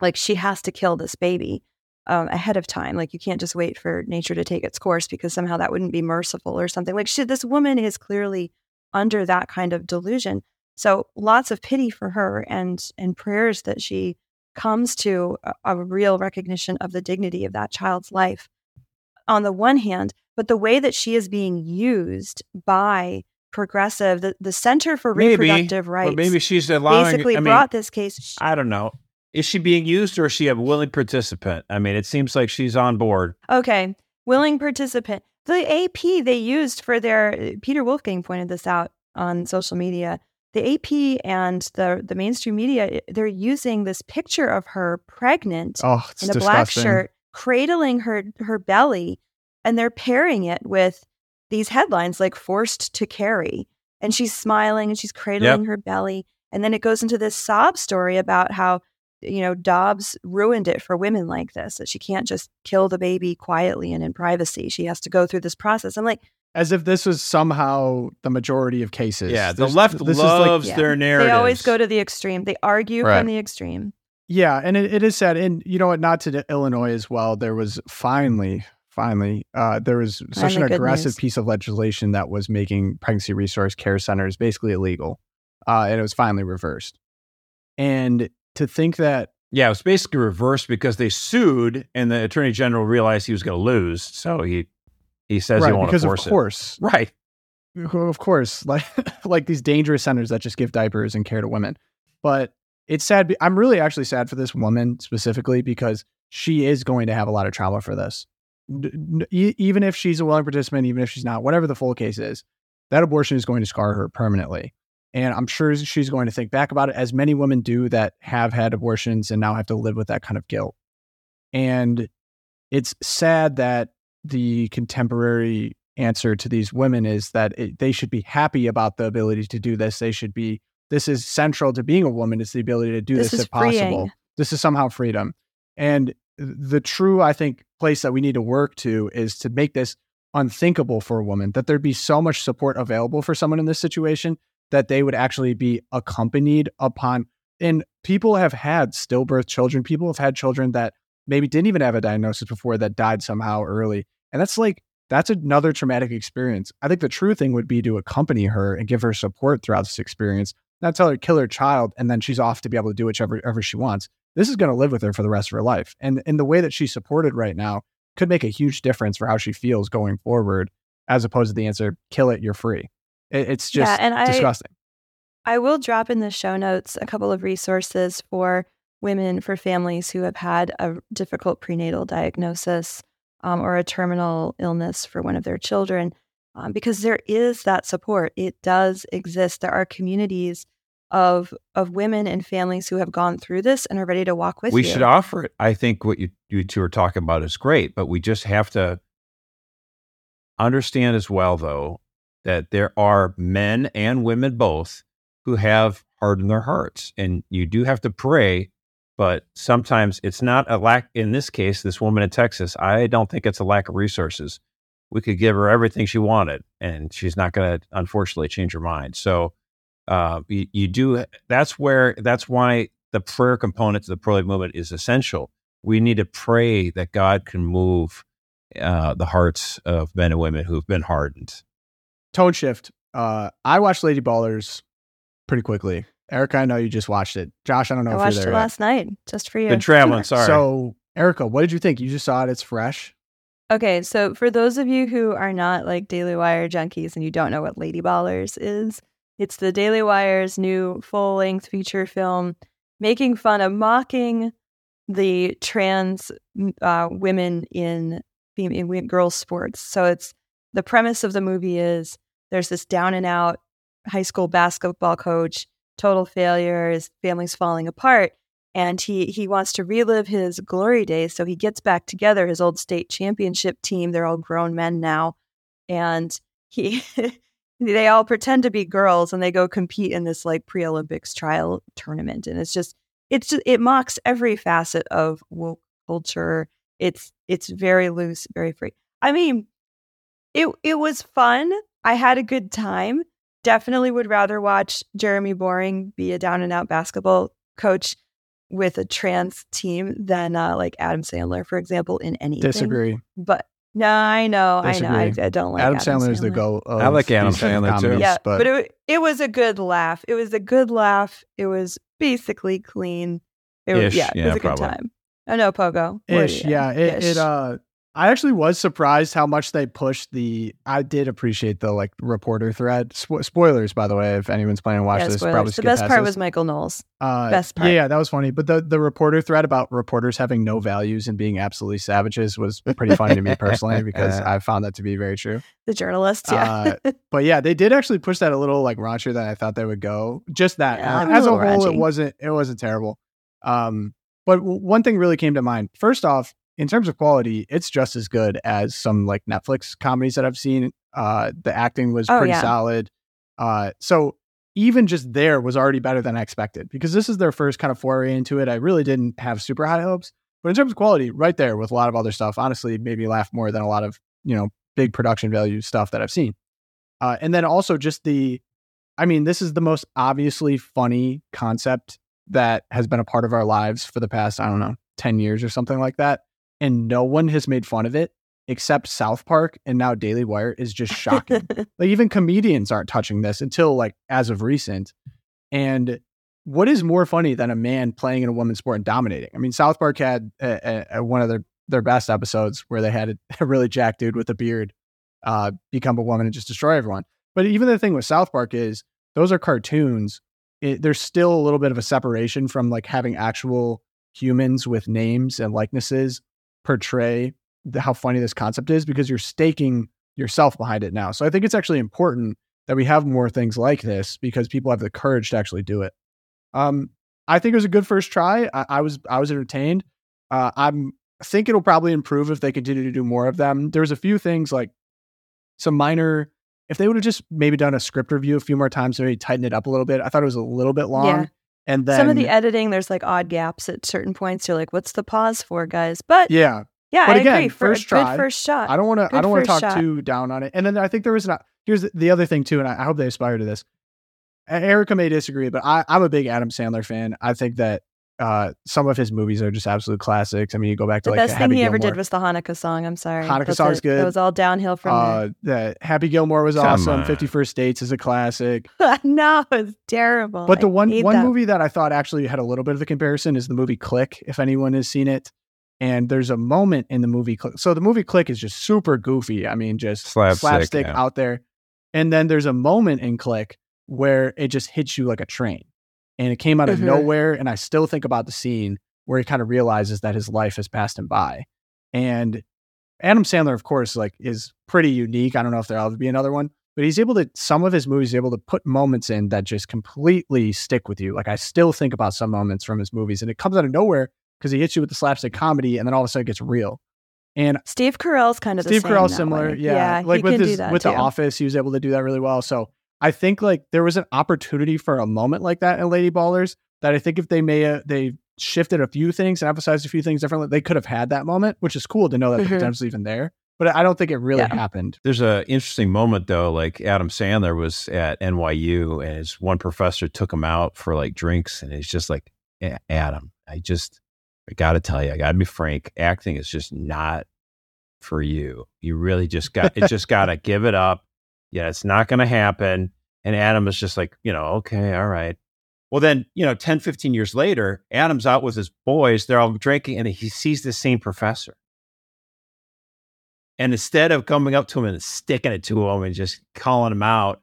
like, she has to kill this baby um, ahead of time. Like, you can't just wait for nature to take its course because somehow that wouldn't be merciful or something. Like, she, this woman is clearly under that kind of delusion. So lots of pity for her and and prayers that she comes to a, a real recognition of the dignity of that child's life on the one hand, but the way that she is being used by progressive, the, the Center for maybe, Reproductive Rights, maybe she's allowing, basically I brought mean, this case. She, I don't know. Is she being used or is she a willing participant? I mean, it seems like she's on board. Okay. Willing participant. The A P they used for their, Peter Wolfgang pointed this out on social media. The A P and the the mainstream media, they're using this picture of her pregnant oh, in a disgusting. black shirt, cradling her, her belly, and they're pairing it with these headlines like forced to carry. And she's smiling and she's cradling yep. her belly. And then it goes into this sob story about how, you know, Dobbs ruined it for women like this, that she can't just kill the baby quietly and in privacy. She has to go through this process. I'm like, as if this was somehow the majority of cases. Yeah, the There's, left loves like, yeah. their narratives. They always go to the extreme. They argue right. from the extreme. Yeah, and it, it is sad. And you know what, not to Illinois as well, there was finally, finally, uh, there was such finally an aggressive news. piece of legislation that was making pregnancy resource care centers basically illegal. Uh, and it was finally reversed. And to think that Yeah, it was basically reversed because they sued, and the attorney general realized he was going to lose, so he he says right, he won't force it. Right, because of course, it. right, of course, like like these dangerous centers that just give diapers and care to women. But it's sad. I'm really actually sad for this woman specifically because she is going to have a lot of trauma for this. Even if she's a willing participant, even if she's not, whatever the full case is, that abortion is going to scar her permanently. And I'm sure she's going to think back about it, as many women do that have had abortions and now have to live with that kind of guilt. And it's sad that the contemporary answer to these women is that it, they should be happy about the ability to do this. They should be, this is central to being a woman. It's the ability to do this, this if freeing. possible. This is somehow freedom. And the true, I think, place that we need to work to is to make this unthinkable for a woman, that there'd be so much support available for someone in this situation that they would actually be accompanied upon. And people have had stillbirth children. People have had children that maybe didn't even have a diagnosis before that died somehow early. And that's like, that's another traumatic experience. I think the true thing would be to accompany her and give her support throughout this experience, not tell her to kill her child and then she's off to be able to do whichever, whatever she wants. This is going to live with her for the rest of her life. And, and the way that she's supported right now could make a huge difference for how she feels going forward, as opposed to the answer, kill it, you're free. It, it's just yeah, and disgusting. I, I will drop in the show notes a couple of resources for women, for families who have had a difficult prenatal diagnosis um, or a terminal illness for one of their children, um, because there is that support. It does exist. There are communities of of women and families who have gone through this and are ready to walk with we you. We should offer it. I think what you, you two are talking about is great, but we just have to understand as well, though, that there are men and women both who have hard in their hearts. And you do have to pray, but sometimes it's not a lack. In this case, this woman in Texas, I don't think it's a lack of resources. We could give her everything she wanted, and she's not going to, unfortunately, change her mind. So Uh, you, you do. That's where. That's why the prayer component to the pro-life movement is essential. We need to pray that God can move uh, the hearts of men and women who've been hardened. Tone shift. Uh, I watched Lady Ballers pretty quickly. Erica, I know you just watched it. Josh, I don't know I if you're there. I watched it last night just for you. Been traveling. Sorry. So, Erica, what did you think? You just saw it. It's fresh. Okay, so for those of you who are not like Daily Wire junkies and you don't know what Lady Ballers is. It's the Daily Wire's new full-length feature film making fun of, mocking the trans uh, women in, in girls' sports. So it's the premise of the movie is there's this down-and-out high school basketball coach, total failure, his family's falling apart, and he, he wants to relive his glory days. So he gets back together, his old state championship team. They're all grown men now, and he... They all pretend to be girls and they go compete in this like pre-Olympics trial tournament. And it's just, it's just, it mocks every facet of woke culture. It's, it's very loose, very free. I mean, it, it was fun. I had a good time. Definitely would rather watch Jeremy Boring be a down and out basketball coach with a trans team than uh, like Adam Sandler, for example, in anything. Disagree. But No, I know, Disagree. I know. I, I don't like Adam, Adam Sandler. Sandler is the goat. I like Adam Sandler comedies, too. Yeah, but, but it, it was a good laugh. It was a good laugh. It was basically clean. It was, yeah, yeah, it was a probably. good time. I know, Pogo. Ish, yeah. It, Ish. it. Uh, I actually was surprised how much they pushed the. I did appreciate the like reporter thread. Spo- spoilers, by the way, if anyone's planning to watch yeah, this, spoilers. probably skip the best part this. was Michael Knowles. Uh, best part. Yeah, yeah, that was funny. But the, the reporter thread about reporters having no values and being absolutely savages was pretty funny to me personally because I found that to be very true. The journalists, yeah. uh, but yeah, they did actually push that a little like raunchier than I thought they would go. Just that yeah, uh, as a, a whole, raunchy. it wasn't it wasn't terrible. Um, but w- one thing really came to mind. First off, in terms of quality, it's just as good as some like Netflix comedies that I've seen. Uh, the acting was oh, pretty yeah. solid. Uh, so even just there was already better than I expected because this is their first kind of foray into it. I really didn't have super high hopes, but in terms of quality, right there with a lot of other stuff, honestly, made me laugh more than a lot of, you know, big production value stuff that I've seen. Uh, and then also just the, I mean, this is the most obviously funny concept that has been a part of our lives for the past, I don't know, ten years or something like that. And no one has made fun of it except South Park, and now Daily Wire is just shocking. Like even comedians aren't touching this until like as of recent. And what is more funny than a man playing in a woman's sport and dominating? I mean, South Park had a, a, one of their, their best episodes where they had a, a really jacked dude with a beard uh, become a woman and just destroy everyone. But even the thing with South Park is those are cartoons. It, there's still a little bit of a separation from like having actual humans with names and likenesses portray the, how funny this concept is, because you're staking yourself behind it now. So I think it's actually important that we have more things like this because people have the courage to actually do it. Um, I think it was a good first try. I, I was, I was entertained. Uh, I'm I think it'll probably improve if they continue to do more of them. There was a few things like some minor, if they would have just maybe done a script review a few more times, maybe tighten it up a little bit. I thought it was a little bit long. Yeah. And then some of the editing, there's like odd gaps at certain points. You're like, what's the pause for, guys? But yeah, yeah, but I again, agree. First for a try, good first shot. I don't want to, I don't want to talk shot. too down on it. And then I think there was not, here's the, the other thing too. And I, I hope they aspire to this. Erica may disagree, but I, I'm a big Adam Sandler fan. I think that uh, some of his movies are just absolute classics. I mean, you go back to the like the best thing Happy he Gilmore. Ever did was the Hanukkah song. I'm sorry, Hanukkah That's song's it. good. It was all downhill from uh, there. The Happy Gilmore was Come awesome. On. fifty-first Dates is a classic. No, it's terrible. But the one one that. movie that I thought actually had a little bit of a comparison is the movie Click. If anyone has seen it, and there's a moment in the movie Click. So the movie Click is just super goofy. I mean, just slapstick, slapstick yeah. out there. And then there's a moment in Click where it just hits you like a train, and it came out of mm-hmm. nowhere. And I still think about the scene where he kind of realizes that his life has passed him by. And Adam Sandler, of course, like is pretty unique. I don't know if there'll ever be another one, but he's able to, some of his movies, able to put moments in that just completely stick with you. Like I still think about some moments from his movies, and it comes out of nowhere because he hits you with the slapstick comedy, and then all of a sudden it gets real. And Steve Carell's kind of Steve the same. Carell's similar. Yeah. yeah. Like with his, with too. The Office, he was able to do that really well. So I think like there was an opportunity for a moment like that in Lady Ballers that I think if they may, uh, they shifted a few things and emphasized a few things differently, they could have had that moment, which is cool to know that mm-hmm. the potential's even there, but I don't think it really yeah. happened. There's an interesting moment though, like Adam Sandler was at N Y U and his one professor took him out for like drinks, and he's just like, Adam, I just, I gotta tell you, I gotta be frank, acting is just not for you. You really just got, it just gotta give it up. Yeah, it's not going to happen. And Adam is just like, you know, okay, all right. Well, then, you know, ten, fifteen years later, Adam's out with his boys. They're all drinking, and he sees this same professor. And instead of coming up to him and sticking it to him and just calling him out,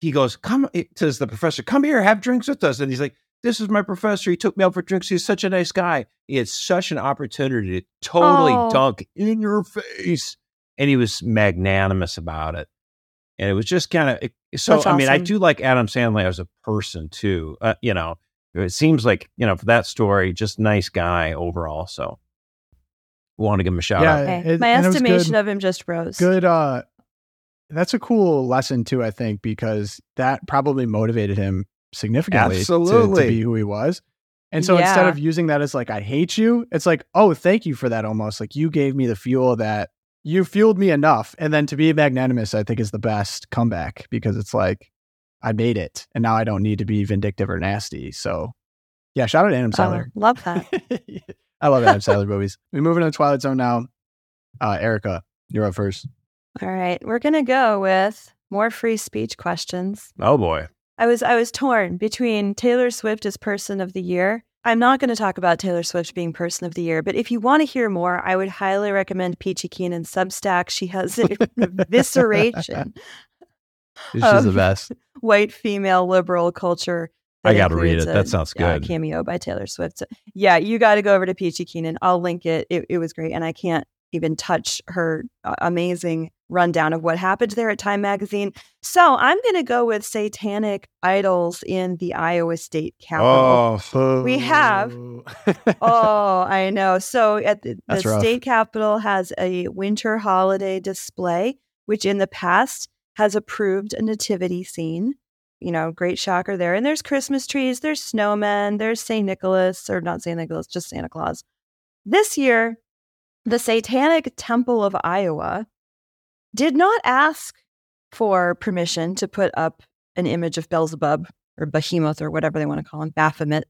he goes, come, says the professor, come here, have drinks with us. And he's like, this is my professor. He took me out for drinks. He's such a nice guy. He had such an opportunity to totally oh. dunk in your face. And he was magnanimous about it. And it was just kind of, so, That's I mean, awesome. I do like Adam Sandler as a person too. Uh, you know, it seems like, you know, for that story, just nice guy overall. So want to give him a shout yeah, out. Okay. It, My estimation good, of him just rose. Good. Uh, that's a cool lesson too, I think, because that probably motivated him significantly Absolutely. To, to be who he was. And so yeah. instead of using that as like, I hate you, it's like, oh, thank you for that. Almost like you gave me the fuel that, you fueled me enough. And then to be magnanimous, I think is the best comeback, because it's like, I made it and now I don't need to be vindictive or nasty. So yeah, shout out to Adam Sandler. Oh, love that. I love Adam Sandler movies. We're moving to the Twilight Zone now. Uh, Erica, you're up first. All right. We're going to go with more free speech questions. Oh boy. I was, I was torn between Taylor Swift as Person of the Year. I'm not going to talk about Taylor Swift being Person of the Year, but if you want to hear more, I would highly recommend Peachy Keenan's Substack. She has an evisceration. She's the best. White female liberal culture. I got to read it. A, that sounds good. Uh, cameo by Taylor Swift. So, yeah, you got to go over to Peachy Keenan. I'll link it. it. It was great. And I can't even touch her uh, amazing rundown of what happened there at Time Magazine. So I'm going to go with satanic idols in the Iowa State Capitol. Oh, we have. oh, I know. So at the, the state capitol has a winter holiday display, which in the past has approved a nativity scene. You know, great shocker there. And there's Christmas trees, there's snowmen, there's Saint Nicholas, or not Saint Nicholas, just Santa Claus. This year, the Satanic Temple of Iowa did not ask for permission to put up an image of Beelzebub or Behemoth or whatever they want to call him, Baphomet.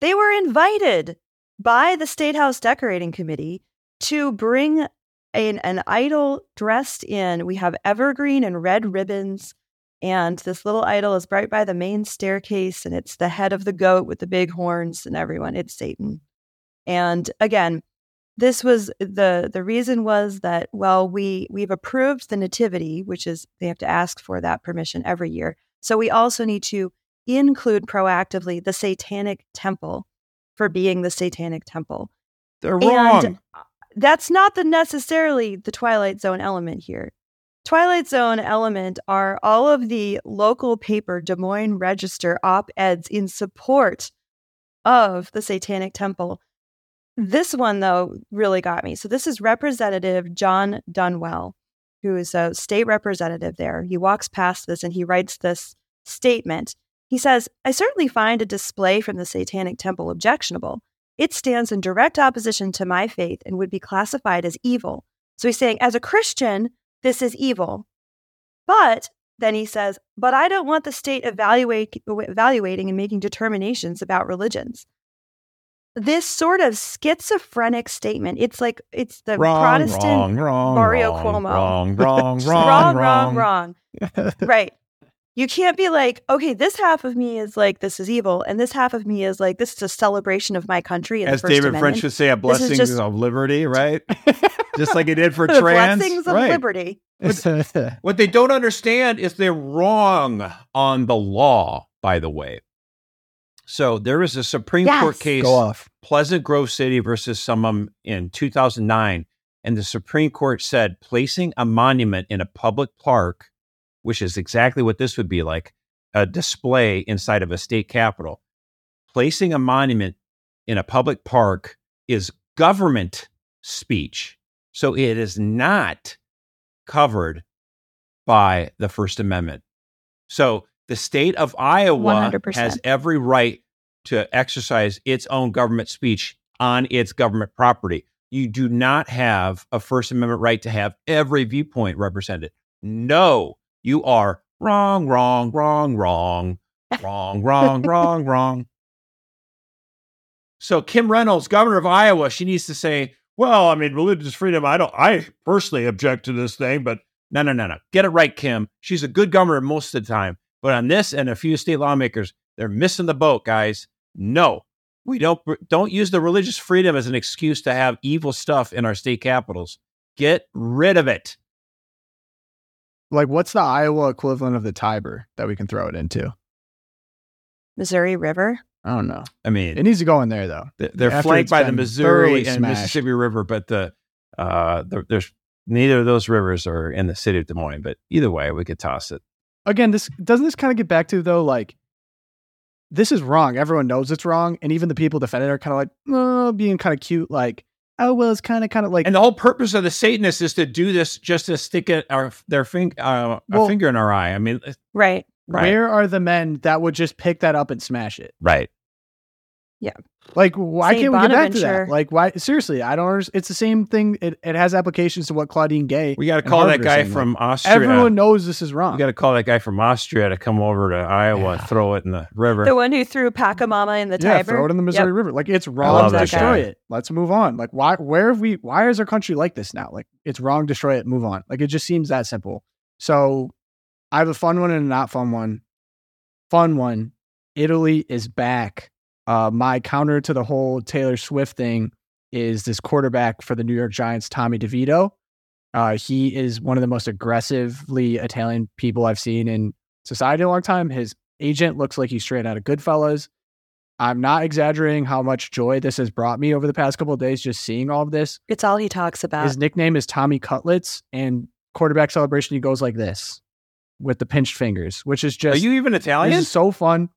They were invited by the State House Decorating Committee to bring an, an idol dressed in. We have evergreen and red ribbons. And this little idol is right by the main staircase, and it's the head of the goat with the big horns, and everyone, it's Satan. And again, this was the the reason was that, well, we we've approved the nativity, which is they have to ask for that permission every year. So we also need to include proactively the Satanic Temple for being the Satanic Temple. They're wrong. And that's not the necessarily the Twilight Zone element here. Twilight Zone element are all of the local paper Des Moines Register op-eds in support of the Satanic Temple. This one, though, really got me. So this is Representative John Dunwell, who is a state representative there. He walks past this and he writes this statement. He says, "I certainly find a display from the Satanic Temple objectionable. It stands in direct opposition to my faith and would be classified as evil." So he's saying, as a Christian, this is evil. But then he says, but I don't want the state evaluate, evaluating and making determinations about religions. This sort of schizophrenic statement, it's like, it's the wrong, Protestant wrong, wrong, Mario wrong, Cuomo. Wrong, wrong, wrong, wrong, wrong, wrong. wrong. Right. You can't be like, okay, this half of me is like, this is evil, and this half of me is like, this is a celebration of my country. And as First David Amendment. French would say, a blessing just... of liberty, right? Just like he did for trans. Blessings of right. liberty. What they don't understand is they're wrong on the law, by the way. So there is a Supreme yes. Court case, Go off. Pleasant Grove City versus Summum in two thousand nine, and the Supreme Court said placing a monument in a public park, which is exactly what this would be like, a display inside of a state capitol. Placing a monument in a public park is government speech. So it is not covered by the First Amendment. So the state of Iowa one hundred percent has every right to exercise its own government speech on its government property. You do not have a First Amendment right to have every viewpoint represented. No. You are wrong, wrong, wrong, wrong, wrong, wrong, wrong, wrong. So Kim Reynolds, governor of Iowa, she needs to say, well, I mean, religious freedom, I don't, I personally object to this thing, but no, no, no, no. Get it right, Kim. She's a good governor most of the time. But on this and a few state lawmakers, they're missing the boat, guys. No, we don't, don't use the religious freedom as an excuse to have evil stuff in our state capitals. Get rid of it. Like, what's the Iowa equivalent of the Tiber that we can throw it into? Missouri River? I don't know. I mean... It needs to go in there, though. Th- they're After flanked by the Missouri and smashed. Mississippi River, but the, uh, the there's neither of those rivers are in the city of Des Moines, but either way, we could toss it. Again, this doesn't this kind of get back to, though, like, this is wrong. Everyone knows it's wrong, and even the people defending are kind of like, oh, being kind of cute, like... Oh, well, it's kind of, kind of like... And the whole purpose of the Satanists is to do this just to stick it, our, their fing- uh, well, a finger in our eye. I mean... Right. right. Where are the men that would just pick that up and smash it? Right. Yeah. Like, why Saint can't we get back to that? Like, why... Seriously, I don't understand. It's the same thing. It, it has applications to what Claudine Gay... We got to call that guy from Austria. Everyone knows this is wrong. We got to call that guy from Austria to come over to Iowa yeah. and throw it in the river. The one who threw Pacamama in the Tiber? Yeah, throw it in the Missouri yep. River. Like, it's wrong. Destroy guy. It. Let's move on. Like, why... Where have we... Why is our country like this now? Like, it's wrong. Destroy it. Move on. Like, it just seems that simple. So, I have a fun one and a not fun one. Fun one. Italy is back. Uh, my counter to the whole Taylor Swift thing is this quarterback for the New York Giants, Tommy DeVito. Uh, he is one of the most aggressively Italian people I've seen in society in a long time. His agent looks like he's straight out of Goodfellas. I'm not exaggerating how much joy this has brought me over the past couple of days, just seeing all of this. It's all he talks about. His nickname is Tommy Cutlets, and quarterback celebration, he goes like this with the pinched fingers, which is just... Are you even Italian? This is so fun.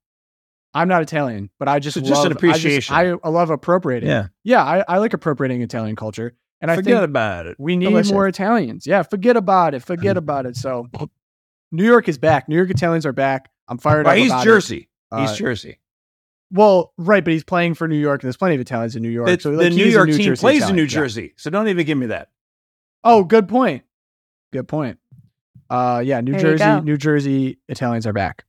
I'm not Italian, but I just so love... Just an appreciation. I, just, I, I love appropriating. Yeah, yeah I, I like appropriating Italian culture. And I Forget think about it. We need Delicious. more Italians. Yeah, forget about it. Forget about it. So New York is back. New York Italians are back. I'm fired well, up he's about Jersey. It. He's uh, Jersey. Well, right, but he's playing for New York, and there's plenty of Italians in New York. The, so like, the New York New team Jersey plays Italian. in New Jersey, yeah. so don't even give me that. Oh, good point. Good point. Uh, yeah, New there Jersey, New Jersey Italians are back.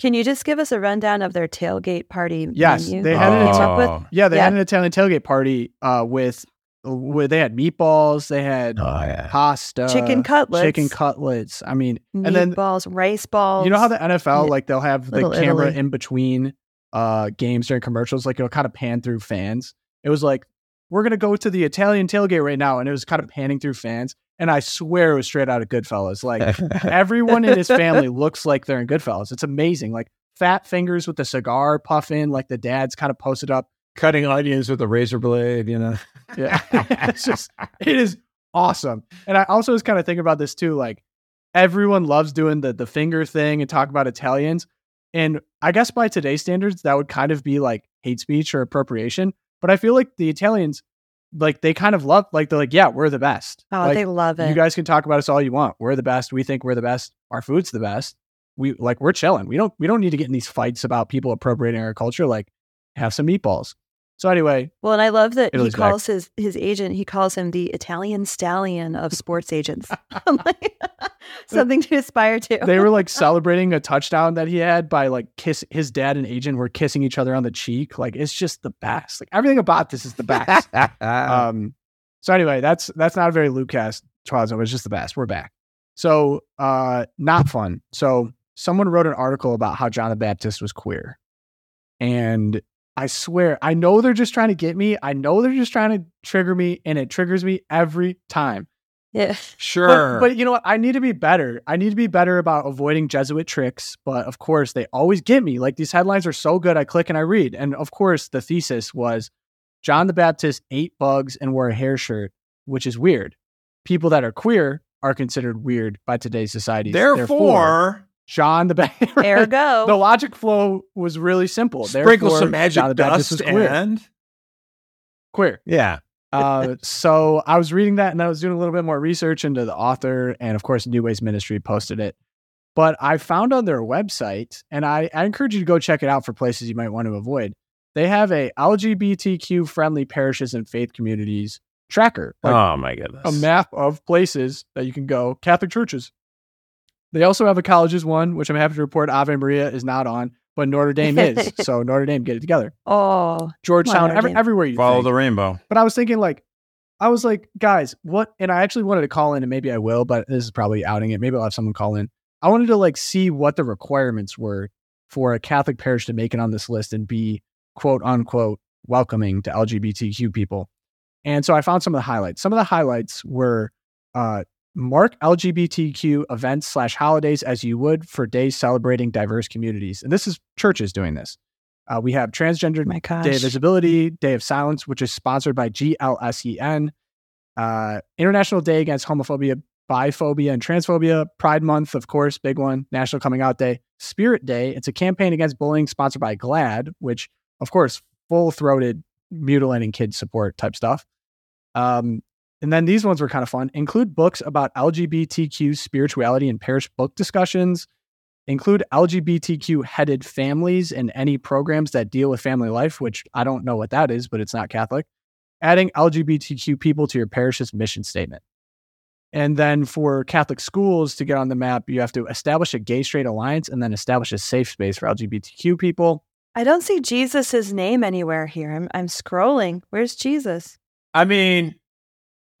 Can you just give us a rundown of their tailgate party? Yes, menu? They had an oh. Italian, yeah, they yeah. had an Italian tailgate party uh, with where they had meatballs, they had oh, yeah. pasta, chicken cutlets, chicken cutlets. I mean, meatballs, and then balls, rice balls. You know how the N F L, like they'll have the camera Italy. in between uh, games during commercials, like it'll kind of pan through fans. It was like, we're gonna go to the Italian tailgate right now, and it was kind of panning through fans. And I swear it was straight out of Goodfellas. Like everyone in his family looks like they're in Goodfellas. It's amazing. Like fat fingers with the cigar puffing, like the dad's kind of posted up, cutting onions with a razor blade, you know? Yeah. It's just, it is awesome. And I also was kind of thinking about this too. Like everyone loves doing the, the finger thing and talk about Italians. And I guess by today's standards, that would kind of be like hate speech or appropriation. But I feel like the Italians, like they kind of love, like they're like, yeah, we're the best. Oh, like, they love it. You guys can talk about us all you want. We're the best. We think we're the best. Our food's the best. We like, we're chilling. We don't, we don't need to get in these fights about people appropriating our culture. Like have some meatballs. So anyway. Well, and I love that he calls back. his his agent, he calls him the Italian stallion of sports agents. Like, something to aspire to. They were like celebrating a touchdown that he had by like kiss. His dad and agent were kissing each other on the cheek. Like it's just the best. Like everything about this is the best. um, so anyway, that's that's not a very Loopcast twasm. It's just the best. We're back. So uh, not fun. So someone wrote an article about how John the Baptist was queer. And I swear, I know they're just trying to get me. I know they're just trying to trigger me, and it triggers me every time. Yeah, sure. But, but you know what? I need to be better. I need to be better about avoiding Jesuit tricks. But of course, they always get me. Like these headlines are so good, I click and I read. And of course, the thesis was John the Baptist ate bugs and wore a hair shirt, which is weird. People that are queer are considered weird by today's society. Therefore... Therefore John the Baptist. Ergo. The logic flow was really simple. Sprinkle Therefore, some magic John the Baptist dust was queer. and queer. Yeah. uh, so I was reading that, and I was doing a little bit more research into the author, and of course, New Ways Ministry posted it. But I found on their website, and I, I encourage you to go check it out for places you might want to avoid. They have a L G B T Q friendly parishes and faith communities tracker. Like oh my goodness! A map of places that you can go. Catholic churches. They also have a colleges one, which I'm happy to report Ave Maria is not on, but Notre Dame is. So Notre Dame, get it together. Oh, Georgetown, every, everywhere you follow think. the rainbow. But I was thinking, like, I was like, guys, what? And I actually wanted to call in, and maybe I will, but this is probably outing it. Maybe I'll have someone call in. I wanted to like see what the requirements were for a Catholic parish to make it on this list and be quote unquote welcoming to L G B T Q people. And so I found some of the highlights. Some of the highlights were, uh, mark L G B T Q events slash holidays as you would for days celebrating diverse communities. And this is churches doing this. Uh, we have Transgender oh Day of Visibility, Day of Silence, which is sponsored by G L S E N, uh, International Day Against Homophobia, Biphobia, and Transphobia, Pride Month, of course, big one, National Coming Out Day, Spirit Day. It's a campaign against bullying sponsored by GLAAD, which, of course, full-throated, mutilating kids support type stuff. Um, And then these ones were kind of fun. Include books about L G B T Q spirituality in parish book discussions. Include L G B T Q-headed families in any programs that deal with family life, which I don't know what that is, but it's not Catholic. Adding L G B T Q people to your parish's mission statement. And then for Catholic schools to get on the map, you have to establish a gay-straight alliance and then establish a safe space for L G B T Q people. I don't see Jesus' name anywhere here. I'm, I'm scrolling. Where's Jesus? I mean...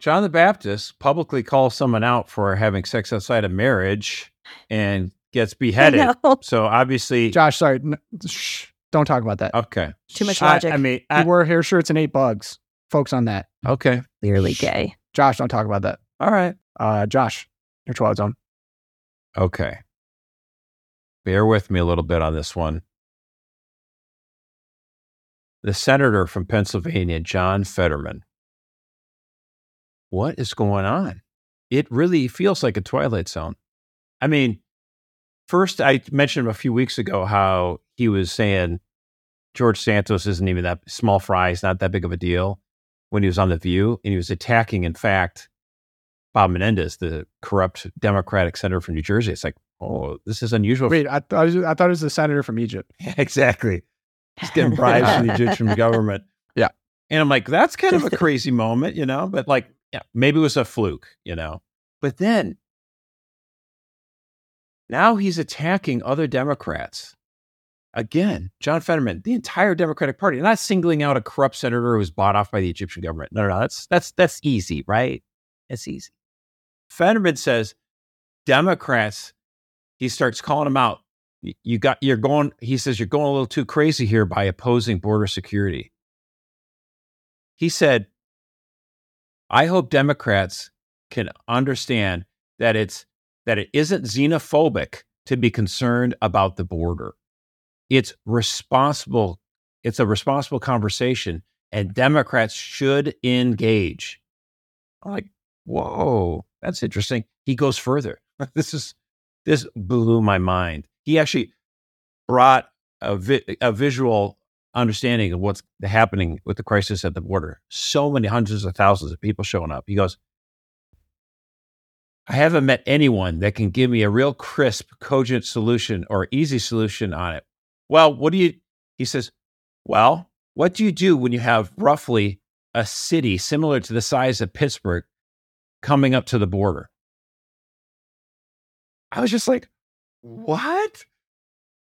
John the Baptist publicly calls someone out for having sex outside of marriage and gets beheaded. So obviously... Josh, sorry. No, shh, don't talk about that. Okay. Too much logic. I, I mean, I, he wore hair shirts and ate bugs. Folks on that. Okay. Clearly gay. Josh, don't talk about that. All right. Uh, Josh, your Twilight Zone. Okay. Bear with me a little bit on this one. The senator from Pennsylvania, John Fetterman. What is going on? It really feels like a Twilight Zone. I mean, first, I mentioned a few weeks ago how he was saying George Santos isn't even that small fry. He's not that big of a deal when he was on The View. And he was attacking, in fact, Bob Menendez, the corrupt Democratic senator from New Jersey. It's like, oh, this is unusual. Wait, I, th- I, was, I thought it was the senator from Egypt. Exactly. He's getting bribes from the Egyptian government. Yeah. And I'm like, that's kind of a crazy moment, you know, but like, yeah, maybe it was a fluke, you know, but then now he's attacking other Democrats Again, John Fetterman, the entire Democratic Party, not singling out a corrupt senator who was bought off by the Egyptian government. No, no, no, that's, that's, that's easy, right? That's easy. Fetterman says Democrats, he starts calling them out. You got, you're going, he says, you're going a little too crazy here by opposing border security. He said, I hope Democrats can understand that it's, that it isn't xenophobic to be concerned about the border. It's responsible. It's a responsible conversation, and Democrats should engage. I'm like, whoa, that's interesting. He goes further. This is, this blew my mind. He actually brought a, vi- a visual understanding of what's happening with the crisis at the border. So many hundreds of thousands of people showing up. He goes, I haven't met anyone that can give me a real crisp, cogent solution or easy solution on it. Well, what do you, he says, well, what do you do when you have roughly a city similar to the size of Pittsburgh coming up to the border? I was just like, what?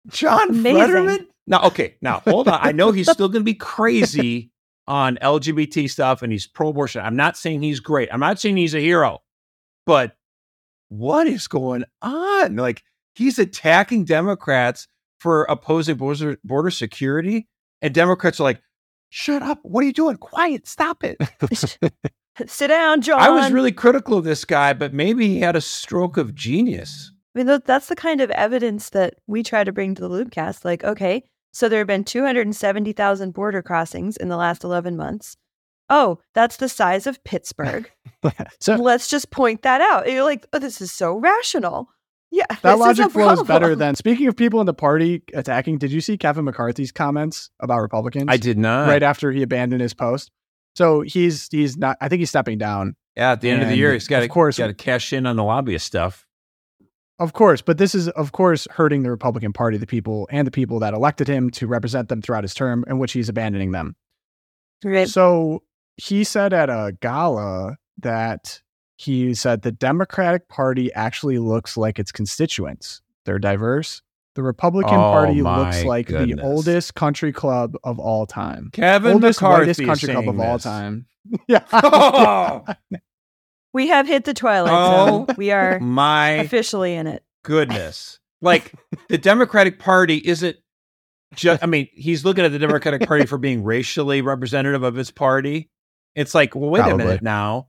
John Fetterman? Now, okay, now hold on. I know he's still going to be crazy on L G B T stuff and he's pro-abortion. I'm not saying he's great. I'm not saying he's a hero, but what is going on? Like, he's attacking Democrats for opposing border, border security, and Democrats are like, shut up. What are you doing? Quiet. Stop it. Sit down, John. I was really critical of this guy, but maybe he had a stroke of genius. I mean, that's the kind of evidence that we try to bring to the Loopcast. Like, okay, so there have been two hundred seventy thousand border crossings in the last eleven months. Oh, that's the size of Pittsburgh. So, let's just point that out. You're like, oh, this is so rational. Yeah, that logic flows better than, speaking of people in the party attacking, did you see Kevin McCarthy's comments about Republicans? I did not. Right after he abandoned his post. So he's he's not, I think he's stepping down. Yeah, at the end and of the year, he's got to cash in on the lobbyist stuff. Of course, but this is, of course, hurting the Republican Party, the people, and the people that elected him to represent them throughout his term, in which he's abandoning them. Right. So he said at a gala that... He said the Democratic Party actually looks like its constituents. They're diverse. The Republican oh, Party looks like goodness. the oldest country club of all time. Kevin oldest, whitest country club of this. all time. Yeah. Oh. We have hit the twilight oh, zone. We are my officially in it. Goodness. Like, the Democratic Party isn't just, I mean, he's looking at the Democratic Party for being racially representative of his party. It's like, well, wait Probably. a minute now.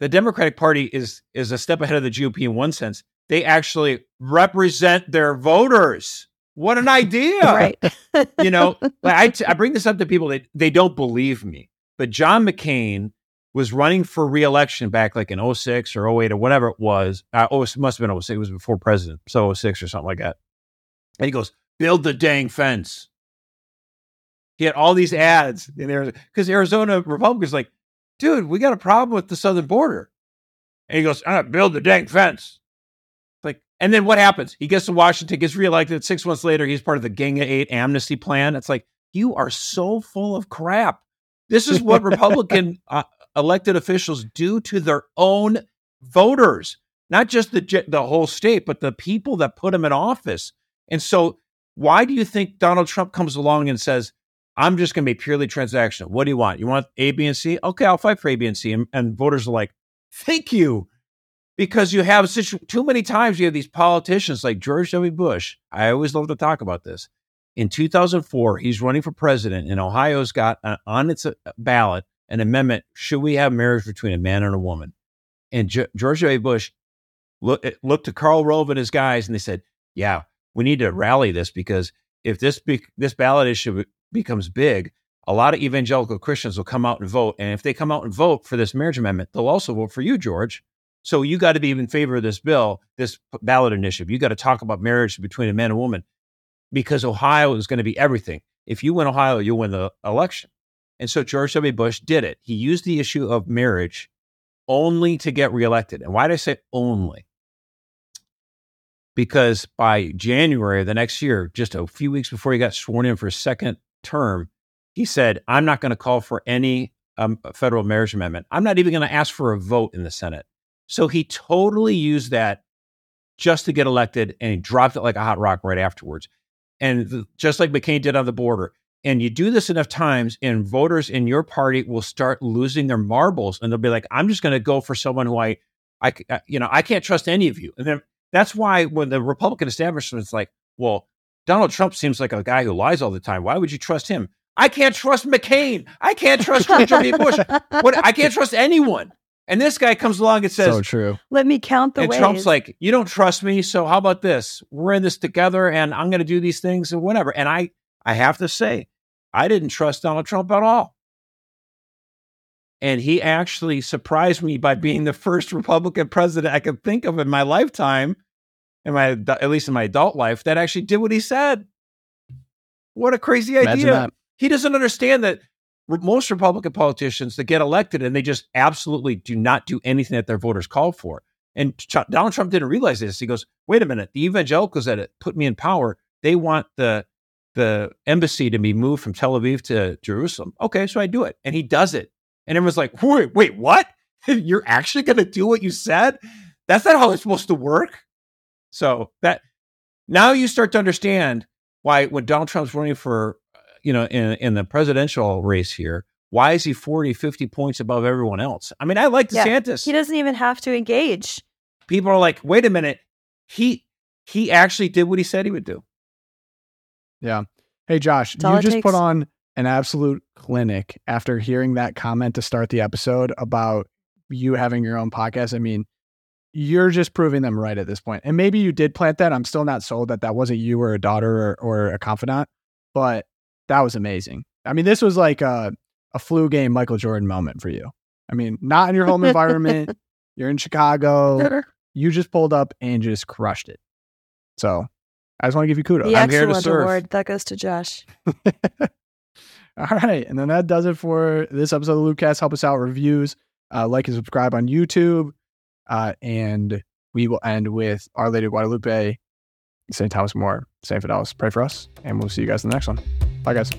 The Democratic Party is is a step ahead of the G O P in one sense. They actually represent their voters. What an idea. Right. You know, like I, t- I bring this up to people that they don't believe me, but John McCain was running for reelection back like in oh six or oh eight or whatever it was. Uh, oh, it must have been oh six. It was before president. So oh six or something like that. And he goes, build the dang fence. He had all these ads in Arizona because Arizona Republicans like, dude, we got a problem with the southern border. And he goes, I'm going to build the dang fence. Like, and then what happens? He gets to Washington, gets reelected. Six months later, he's part of the Gang of Eight amnesty plan. It's like, you are so full of crap. This is what Republican uh, elected officials do to their own voters, not just the the whole state, but the people that put them in office. And so why do you think Donald Trump comes along and says, I'm just going to be purely transactional. What do you want? You want A, B, and C? Okay, I'll fight for A, B, and C. And, and voters are like, thank you. Because you have such, too many times you have these politicians like George W. Bush. I always love to talk about this. In two thousand four, he's running for president, and Ohio's got uh, on its uh, ballot an amendment, should we have marriage between a man and a woman? And G- George W. Bush look, looked to Karl Rove and his guys, and they said, yeah, we need to rally this because if this be- this ballot issue becomes big, a lot of evangelical Christians will come out and vote. And if they come out and vote for this marriage amendment, they'll also vote for you, George. So you got to be in favor of this bill, this ballot initiative. You got to talk about marriage between a man and a woman because Ohio is going to be everything. If you win Ohio, you'll win the election. And so George W. Bush did it. He used the issue of marriage only to get reelected. And why did I say only? Because by January of the next year, just a few weeks before he got sworn in for a second term, he said, I'm not going to call for any um, federal marriage amendment. I'm not even going to ask for a vote in the Senate. So he totally used that just to get elected, and he dropped it like a hot rock right afterwards. And just like McCain did on the border. And you do this enough times and voters in your party will start losing their marbles. And they'll be like, I'm just going to go for someone who I, I, you know, I can't trust any of you. And then that's why when the Republican establishment's like, well, Donald Trump seems like a guy who lies all the time. Why would you trust him? I can't trust McCain. I can't trust George W. Bush. What, I can't trust anyone. And this guy comes along and says, so true. Let me count the ways. And Trump's like, you don't trust me. So how about this? We're in this together and I'm going to do these things and whatever. And I, I have to say, I didn't trust Donald Trump at all. And he actually surprised me by being the first Republican president I could think of in my lifetime, in my, at least in my adult life, that actually did what he said. What a crazy Imagine idea. That. He doesn't understand that most Republican politicians that get elected and they just absolutely do not do anything that their voters call for. And Ch- Donald Trump didn't realize this. He goes, wait a minute, the evangelicals that put me in power, they want the the embassy to be moved from Tel Aviv to Jerusalem. Okay, so I do it. And he does it. And everyone's like, wait, wait, what? You're actually going to do what you said? That's not how it's supposed to work. So that now you start to understand why when Donald Trump's running for, you know, in, in the presidential race here, why is he forty, fifty points above everyone else? I mean, I like DeSantis. Yeah, he doesn't even have to engage. People are like, wait a minute. He, he actually did what he said he would do. Yeah. Hey, Josh, That's you just takes. put on an absolute clinic after hearing that comment to start the episode about you having your own podcast. I mean, you're just proving them right at this point. And maybe you did plant that. I'm still not sold that that wasn't you or a daughter or, or a confidant, but that was amazing. I mean, this was like a, a flu game Michael Jordan moment for you. I mean, not in your home environment. You're in Chicago. You just pulled up and just crushed it. So I just want to give you kudos. The I'm here to serve. Award. That goes to Josh. All right. And then that does it for this episode of Loopcast. Help us out. Reviews. Uh, like and subscribe on YouTube. Uh, and we will end with Our Lady of Guadalupe, Saint Thomas More, Saint Fidelis. Pray for us. And we'll see you guys in the next one. Bye, guys.